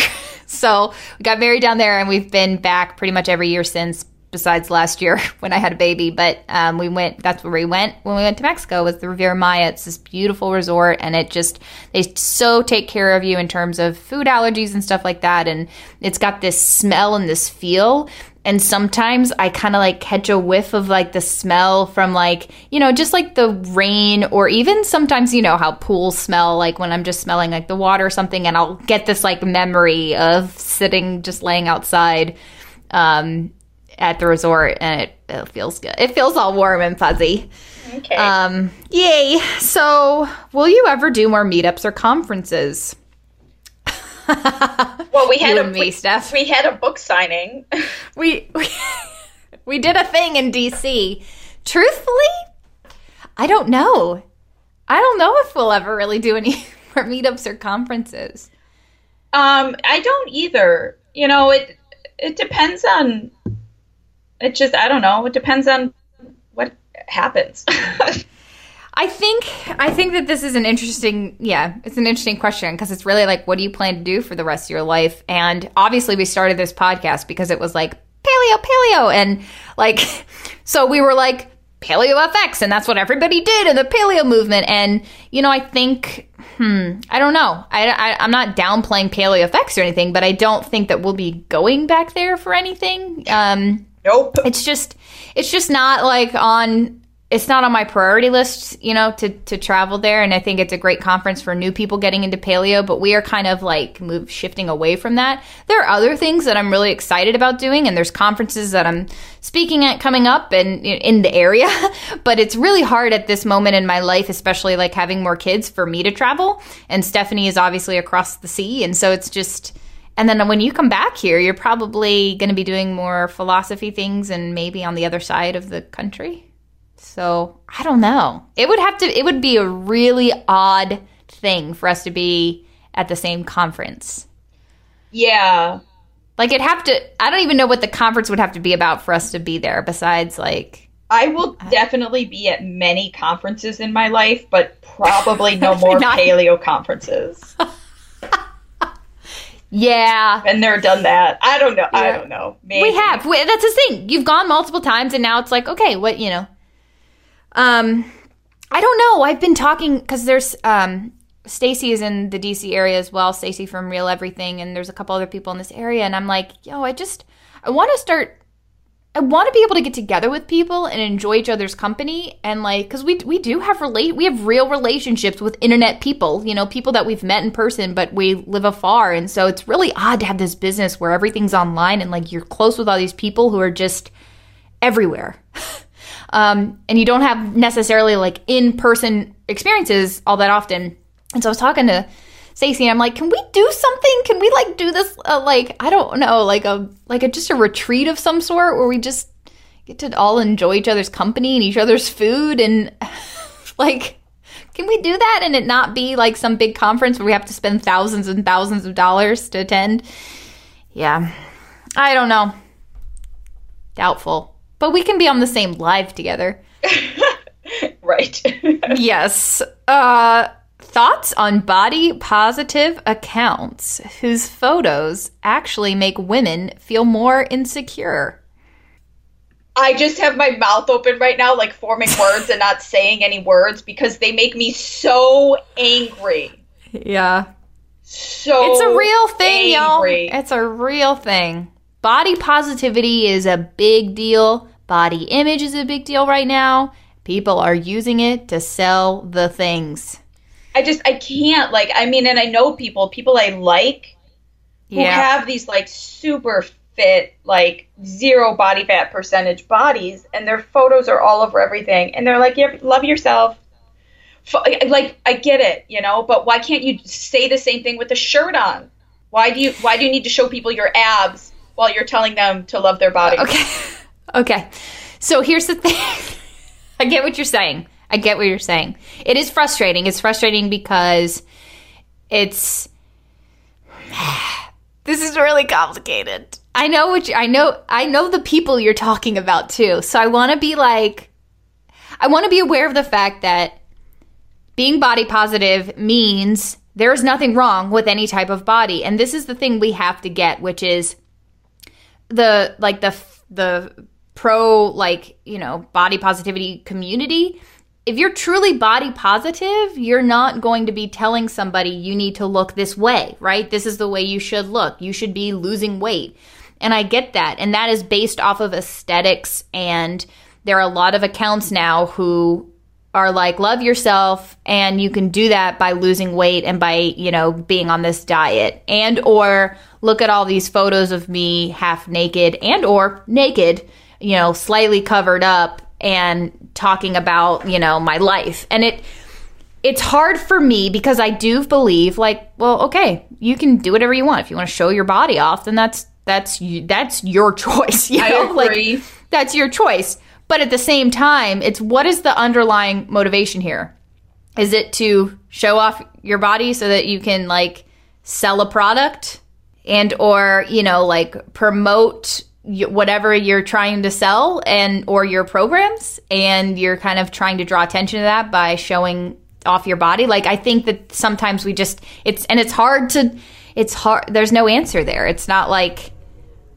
So we got married down there, and we've been back pretty much every year since, besides last year when I had a baby. But um, we went, that's where we went when we went to Mexico, was the Riviera Maya. It's this beautiful resort, and it just, they so take care of you in terms of food allergies and stuff like that. And it's got this smell and this feel. And sometimes I kind of like catch a whiff of like the smell from like, you know, just like the rain, or even sometimes, you know, how pools smell, like when I'm just smelling like the water or something, and I'll get this like memory of sitting, just laying outside, um, at the resort, and it, it feels good. It feels all warm and fuzzy. Okay. Um, yay. So will you ever do more meetups or conferences? Well, we had a me, Steph. We, we had a book signing. We we, we did a thing in D C. Truthfully, I don't know. I don't know if we'll ever really do any more meetups or conferences. Um, I don't either. You know, it it depends on It just, I don't know. It depends on what happens. I think, I think that this is an interesting, yeah, it's an interesting question, because it's really like, what do you plan to do for the rest of your life? And obviously we started this podcast because it was like paleo, paleo. And like, so we were like paleo F X, and that's what everybody did in the paleo movement. And, you know, I think, hmm, I don't know. I, I, I'm not downplaying paleo F X or anything, but I don't think that we'll be going back there for anything. Um, Nope. It's just, it's just not like on, it's not on my priority list, you know, to, to travel there. And I think it's a great conference for new people getting into paleo, but we are kind of like move, shifting away from that. There are other things that I'm really excited about doing, and there's conferences that I'm speaking at coming up and in the area, but it's really hard at this moment in my life, especially like having more kids, for me to travel. And Stephanie is obviously across the sea. And so it's just... And then when you come back here, you're probably going to be doing more philosophy things, and maybe on the other side of the country. So I don't know. It would have to, it would be a really odd thing for us to be at the same conference. Yeah. Like it'd have to, I don't even know what the conference would have to be about for us to be there, besides like. I will uh, definitely be at many conferences in my life, but probably no more not- paleo conferences. Yeah. And they're done that. I don't know. Yeah. I don't know. Maybe. We have. We, that's the thing. You've gone multiple times, and now it's like, okay, what, you know. Um, I don't know. I've been talking, because there's, um, Stacy is in the D C area as well. Stacy from Real Everything. And there's a couple other people in this area. And I'm like, yo, I just, I want to start, I want to be able to get together with people and enjoy each other's company. And like, cause we, we do have relate, we have real relationships with internet people, you know, people that we've met in person, but we live afar. And so it's really odd to have this business where everything's online, and like you're close with all these people who are just everywhere. um, and you don't have necessarily like in-person experiences all that often. And so I was talking to Stacey and I'm like, can we do something? Can we like do this? Uh, like, I don't know, like a, like a, just a retreat of some sort where we just get to all enjoy each other's company and each other's food. And like, can we do that and it not be like some big conference where we have to spend thousands and thousands of dollars to attend? Yeah, I don't know. Doubtful. But we can be on the same live together. Right. Yes. Uh, thoughts on body positive accounts whose photos actually make women feel more insecure. I just have my mouth open right now, like forming words and not saying any words because they make me so angry. Yeah. So it's a real thing, angry. Y'all. It's a real thing. Body positivity is a big deal. Body image is a big deal right now. People are using it to sell the things. I just, I can't, like, I mean, and I know people, people I like who yeah. have these like super fit, like zero body fat percentage bodies, and their photos are all over everything. And they're like, yeah, love yourself. Like, I get it, you know, but why can't you say the same thing with a shirt on? Why do you, why do you need to show people your abs while you're telling them to love their body? Okay. Okay. So here's the thing. I get what you're saying. I get what you're saying. It is frustrating. It's frustrating because it's, this is really complicated. I know what you, I know, I know the people you're talking about too. So I want to be like, I want to be aware of the fact that being body positive means there is nothing wrong with any type of body. And this is the thing we have to get, which is the, like the, the pro, like, you know, body positivity community. If you're truly body positive, you're not going to be telling somebody you need to look this way, right? This is the way you should look. You should be losing weight. And I get that. And that is based off of aesthetics. And there are a lot of accounts now who are like, love yourself. And you can do that by losing weight and by, you know, being on this diet, and or look at all these photos of me half naked and or naked, you know, slightly covered up, and talking about, you know, my life. And it it's hard for me because I do believe, like, well, okay, you can do whatever you want. If you want to show your body off, then that's that's that's your choice, you know? I agree. Like, that's your choice. But at the same time, it's what is the underlying motivation here? Is it to show off your body so that you can, like, sell a product and or, you know, like, promote whatever you're trying to sell and or your programs, and you're kind of trying to draw attention to that by showing off your body? Like, I think that sometimes we just, it's, and it's hard to, it's hard, there's no answer there. It's not like,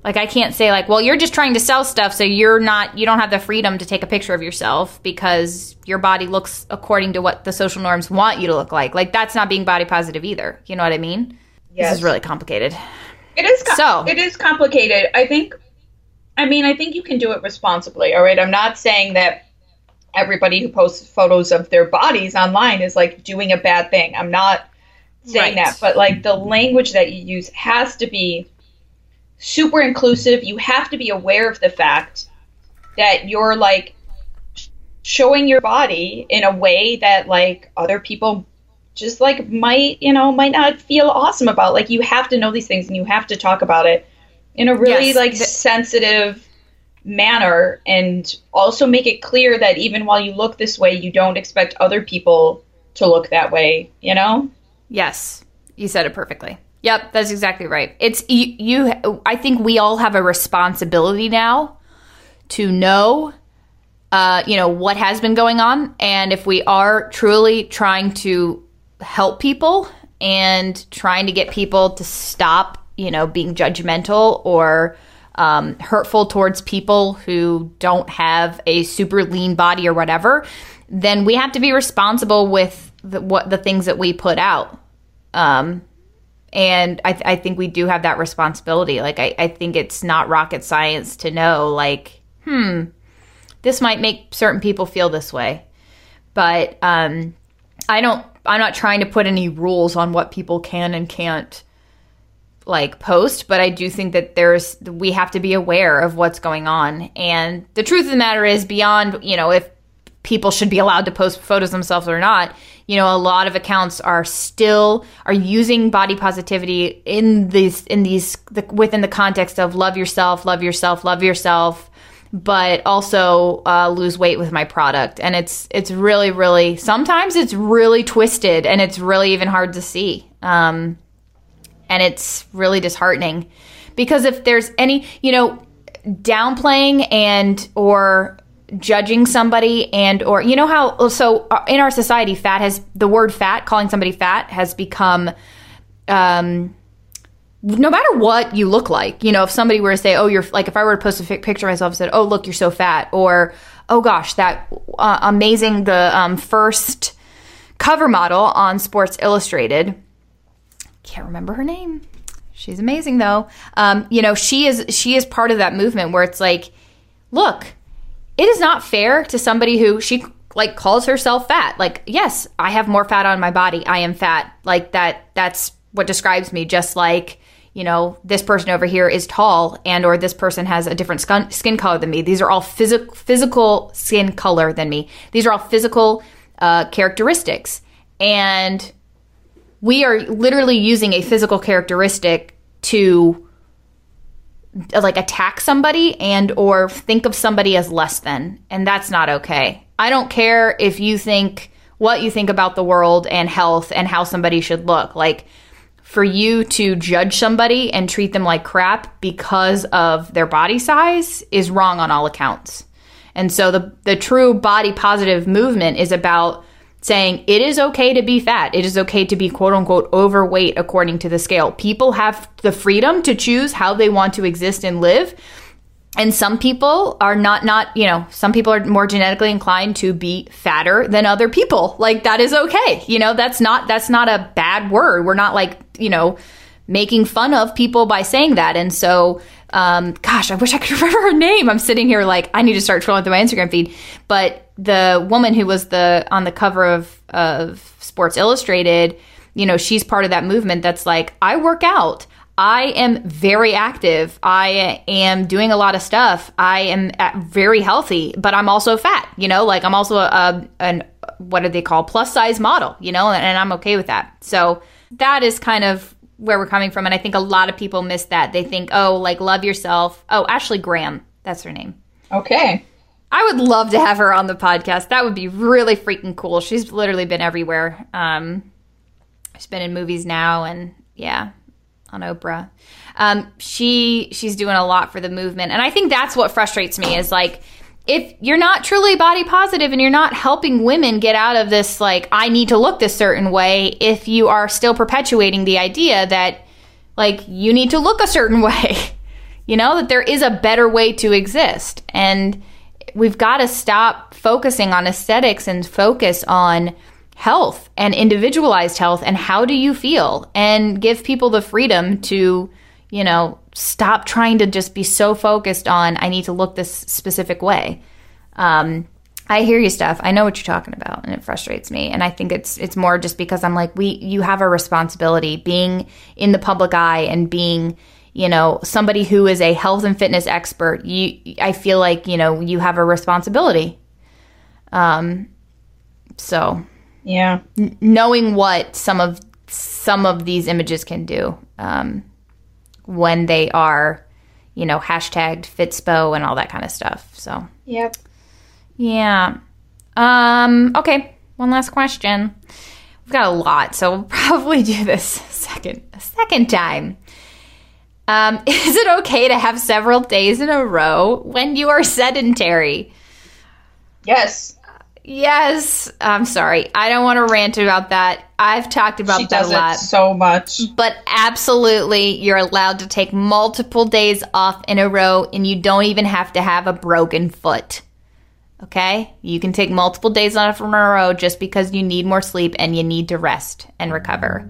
like I can't say like, well, you're just trying to sell stuff, so you're not, you don't have the freedom to take a picture of yourself because your body looks according to what the social norms want you to look like. Like, that's not being body positive either. You know what I mean? Yes. This is really complicated. It is. Com- so it is complicated. I think, I mean, I think you can do it responsibly, all right? I'm not saying that everybody who posts photos of their bodies online is, like, doing a bad thing. I'm not saying right. that. But, like, the language that you use has to be super inclusive. You have to be aware of the fact that you're, like, showing your body in a way that, like, other people just, like, might, you know, might not feel awesome about. Like, you have to know these things and you have to talk about it in a really yes. like sensitive manner, and also make it clear that even while you look this way, you don't expect other people to look that way, you know? Yes. You said it perfectly. Yep. That's exactly right. It's you, you I think we all have a responsibility now to know, uh, you know, what has been going on. And if we are truly trying to help people and trying to get people to stop, you know, being judgmental or um, hurtful towards people who don't have a super lean body or whatever, then we have to be responsible with the, what the things that we put out. Um, and I, th- I think we do have that responsibility. Like, I, I think it's not rocket science to know, like, hmm, this might make certain people feel this way. But um, I don't, I'm not trying to put any rules on what people can and can't like post, but I do think that there's, we have to be aware of what's going on. And the truth of the matter is, beyond, you know, if people should be allowed to post photos themselves or not, you know, a lot of accounts are still are using body positivity in these in these the, within the context of love yourself, love yourself, love yourself, but also uh, lose weight with my product. And it's it's really really sometimes it's really twisted, and it's really even hard to see. Um, and it's really disheartening, because if there's any, you know, downplaying and or judging somebody, and or you know how so in our society fat has the word fat calling somebody fat has become um no matter what you look like, you know, if somebody were to say, oh, you're like, if I were to post a f- picture of myself and said, oh, look, you're so fat, or oh gosh, that uh, amazing the um first cover model on Sports Illustrated, can't remember her name, she's amazing though, um you know, she is she is part of that movement where it's like, look, it is not fair to somebody who she like calls herself fat. Like, yes, I have more fat on my body. I am fat. Like that, that's what describes me. Just like, you know, this person over here is tall, and or this person has a different skin, skin color than me. These are all physical, physical skin color than me. These are all physical uh, characteristics. And we are literally using a physical characteristic to like attack somebody and or think of somebody as less than, and that's not okay. I don't care if you think what you think about the world and health and how somebody should look. Like, for you to judge somebody and treat them like crap because of their body size is wrong on all accounts. And so the the true body positive movement is about saying it is okay to be fat. It is okay to be quote unquote overweight according to the scale. People have the freedom to choose how they want to exist and live. And some people are not, not, you know, some people are more genetically inclined to be fatter than other people. Like, that is okay. You know, that's not, that's not a bad word. We're not like, you know, making fun of people by saying that. And so, um, gosh, I wish I could remember her name. I'm sitting here like, I need to start scrolling through my Instagram feed. But the woman who was the on the cover of, of Sports Illustrated, you know, she's part of that movement that's like, I work out. I am very active. I am doing a lot of stuff. I am very healthy, but I'm also fat, you know, like I'm also a, a an, what do they call, plus size model, you know, and, and I'm okay with that. So that is kind of where we're coming from. And I think a lot of people miss that. They think, oh, like, love yourself. Oh, Ashley Graham, that's her name. Okay. I would love to have her on the podcast. That would be really freaking cool. She's literally been everywhere. Um, she's been in movies now, and yeah, on Oprah. Um, she she's doing a lot for the movement. And I think that's what frustrates me is, like, if you're not truly body positive and you're not helping women get out of this, like, I need to look this certain way, if you are still perpetuating the idea that, like, you need to look a certain way, you know, that there is a better way to exist. And we've got to stop focusing on aesthetics and focus on health and individualized health and how do you feel, and give people the freedom to, you know, stop trying to just be so focused on, I need to look this specific way. Um, I hear you, Steph. I know what you're talking about, and it frustrates me. And I think it's it's more just because I'm like, we you have a responsibility being in the public eye and being, you know, somebody who is a health and fitness expert. You, I feel like, you know, you have a responsibility. Um, so yeah, n- knowing what some of some of these images can do um, when they are, you know, hashtagged Fitspo and all that kind of stuff. So yep, yeah. Um, okay, one last question. We've got a lot, so we'll probably do this a second a second time. Um, is it okay to have several days in a row when you are sedentary? Yes. Yes. I'm sorry. I don't want to rant about that. I've talked about she that does a lot. It so much. But absolutely, you're allowed to take multiple days off in a row, and you don't even have to have a broken foot. Okay? You can take multiple days off in a row just because you need more sleep and you need to rest and recover.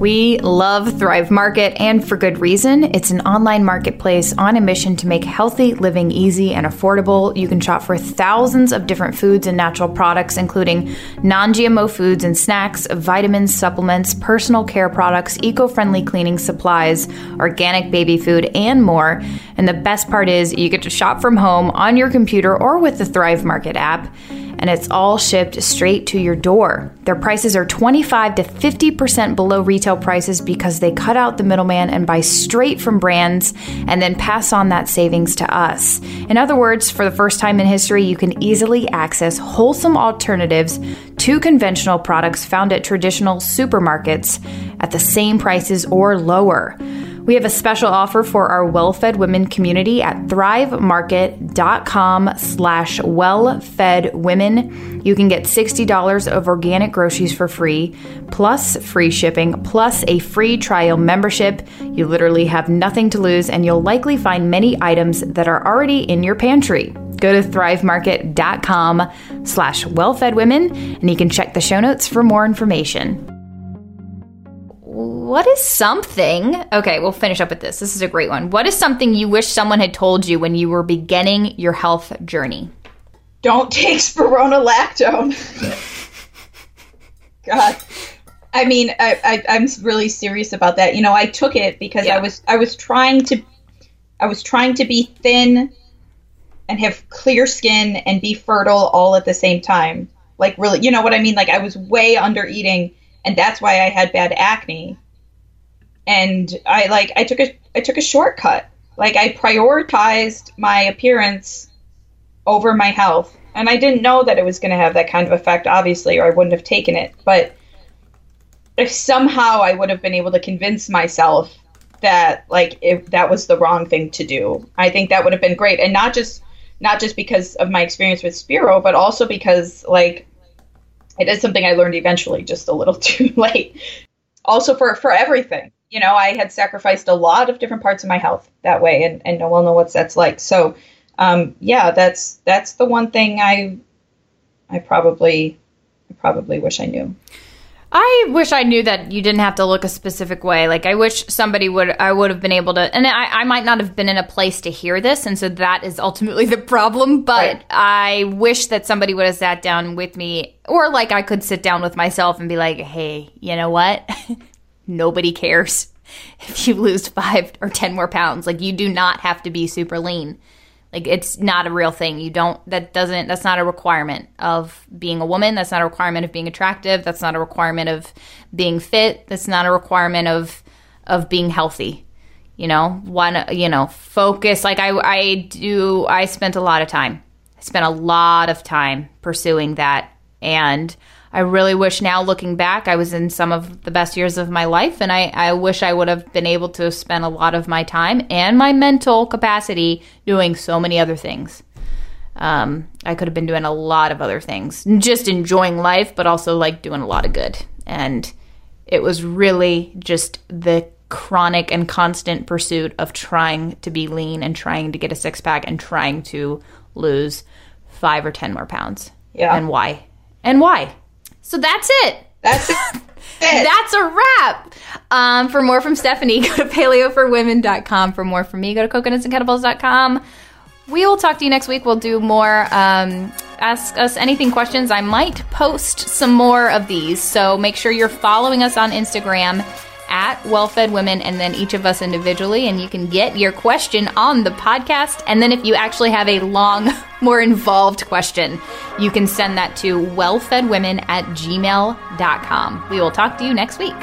We love Thrive Market, and for good reason. It's an online marketplace on a mission to make healthy living easy and affordable. You can shop for thousands of different foods and natural products, including non-G M O foods and snacks, vitamins, supplements, personal care products, eco-friendly cleaning supplies, organic baby food, and more. And the best part is you get to shop from home on your computer or with the Thrive Market app. And it's all shipped straight to your door. Their prices are twenty-five to fifty percent below retail prices because they cut out the middleman and buy straight from brands and then pass on that savings to us. In other words, for the first time in history, you can easily access wholesome alternatives to conventional products found at traditional supermarkets at the same prices or lower. We have a special offer for our Well-Fed Women community at thrivemarket.com slash well-fed women. You can get sixty dollars of organic groceries for free, plus free shipping, plus a free trial membership. You literally have nothing to lose, and you'll likely find many items that are already in your pantry. Go to thrivemarket.com slash well-fed women, and you can check the show notes for more information. What is something, okay, we'll finish up with this. This is a great one. What is something you wish someone had told you when you were beginning your health journey? Don't take spironolactone. God. I mean, I, I, I'm really serious about that. You know, I took it because yeah. I was I was trying to I was trying to be thin and have clear skin and be fertile all at the same time. Like really, you know what I mean? Like I was way under eating, and that's why I had bad acne. And I like I took a I took a shortcut. Like I prioritized my appearance over my health. And I didn't know that it was going to have that kind of effect, obviously, or I wouldn't have taken it. But if somehow I would have been able to convince myself that like if that was the wrong thing to do, I think that would have been great. And not just not just because of my experience with Spiro, but also because like it is something I learned eventually, just a little too late. Also for for everything. You know, I had sacrificed a lot of different parts of my health that way, and, and Noelle knows what that's like. So, um, yeah, that's that's the one thing I I probably I probably wish I knew. I wish I knew that you didn't have to look a specific way. Like I wish somebody would, I would have been able to, and I, I might not have been in a place to hear this. And so that is ultimately the problem. But right. I wish that somebody would have sat down with me, or like I could sit down with myself and be like, hey, you know what? Nobody cares if you lose five or ten more pounds. Like you do not have to be super lean. Like it's not a real thing. You don't, that doesn't, that's not a requirement of being a woman. That's not a requirement of being attractive. That's not a requirement of being fit. That's not a requirement of, of being healthy. You know, one, you know, focus. Like I, I do, I spent a lot of time. I spent a lot of time pursuing that. And I really wish now looking back, I was in some of the best years of my life. And I, I wish I would have been able to spend a lot of my time and my mental capacity doing so many other things. Um, I could have been doing a lot of other things, just enjoying life, but also like doing a lot of good. And it was really just the chronic and constant pursuit of trying to be lean and trying to get a six pack and trying to lose five or ten more pounds. Yeah. And why? And why? So that's it. That's it. That's a wrap. Um, for more from Stephanie, go to paleo for women dot com. For more from me, go to coconuts and kettlebells dot com. We will talk to you next week. We'll do more um, ask us anything questions. I might post some more of these. So make sure you're following us on Instagram at Well-Fed Women, and then each of us individually, and you can get your question on the podcast. And then if you actually have a long, more involved question, you can send that to wellfedwomen at gmail dot com. We will talk to you next week.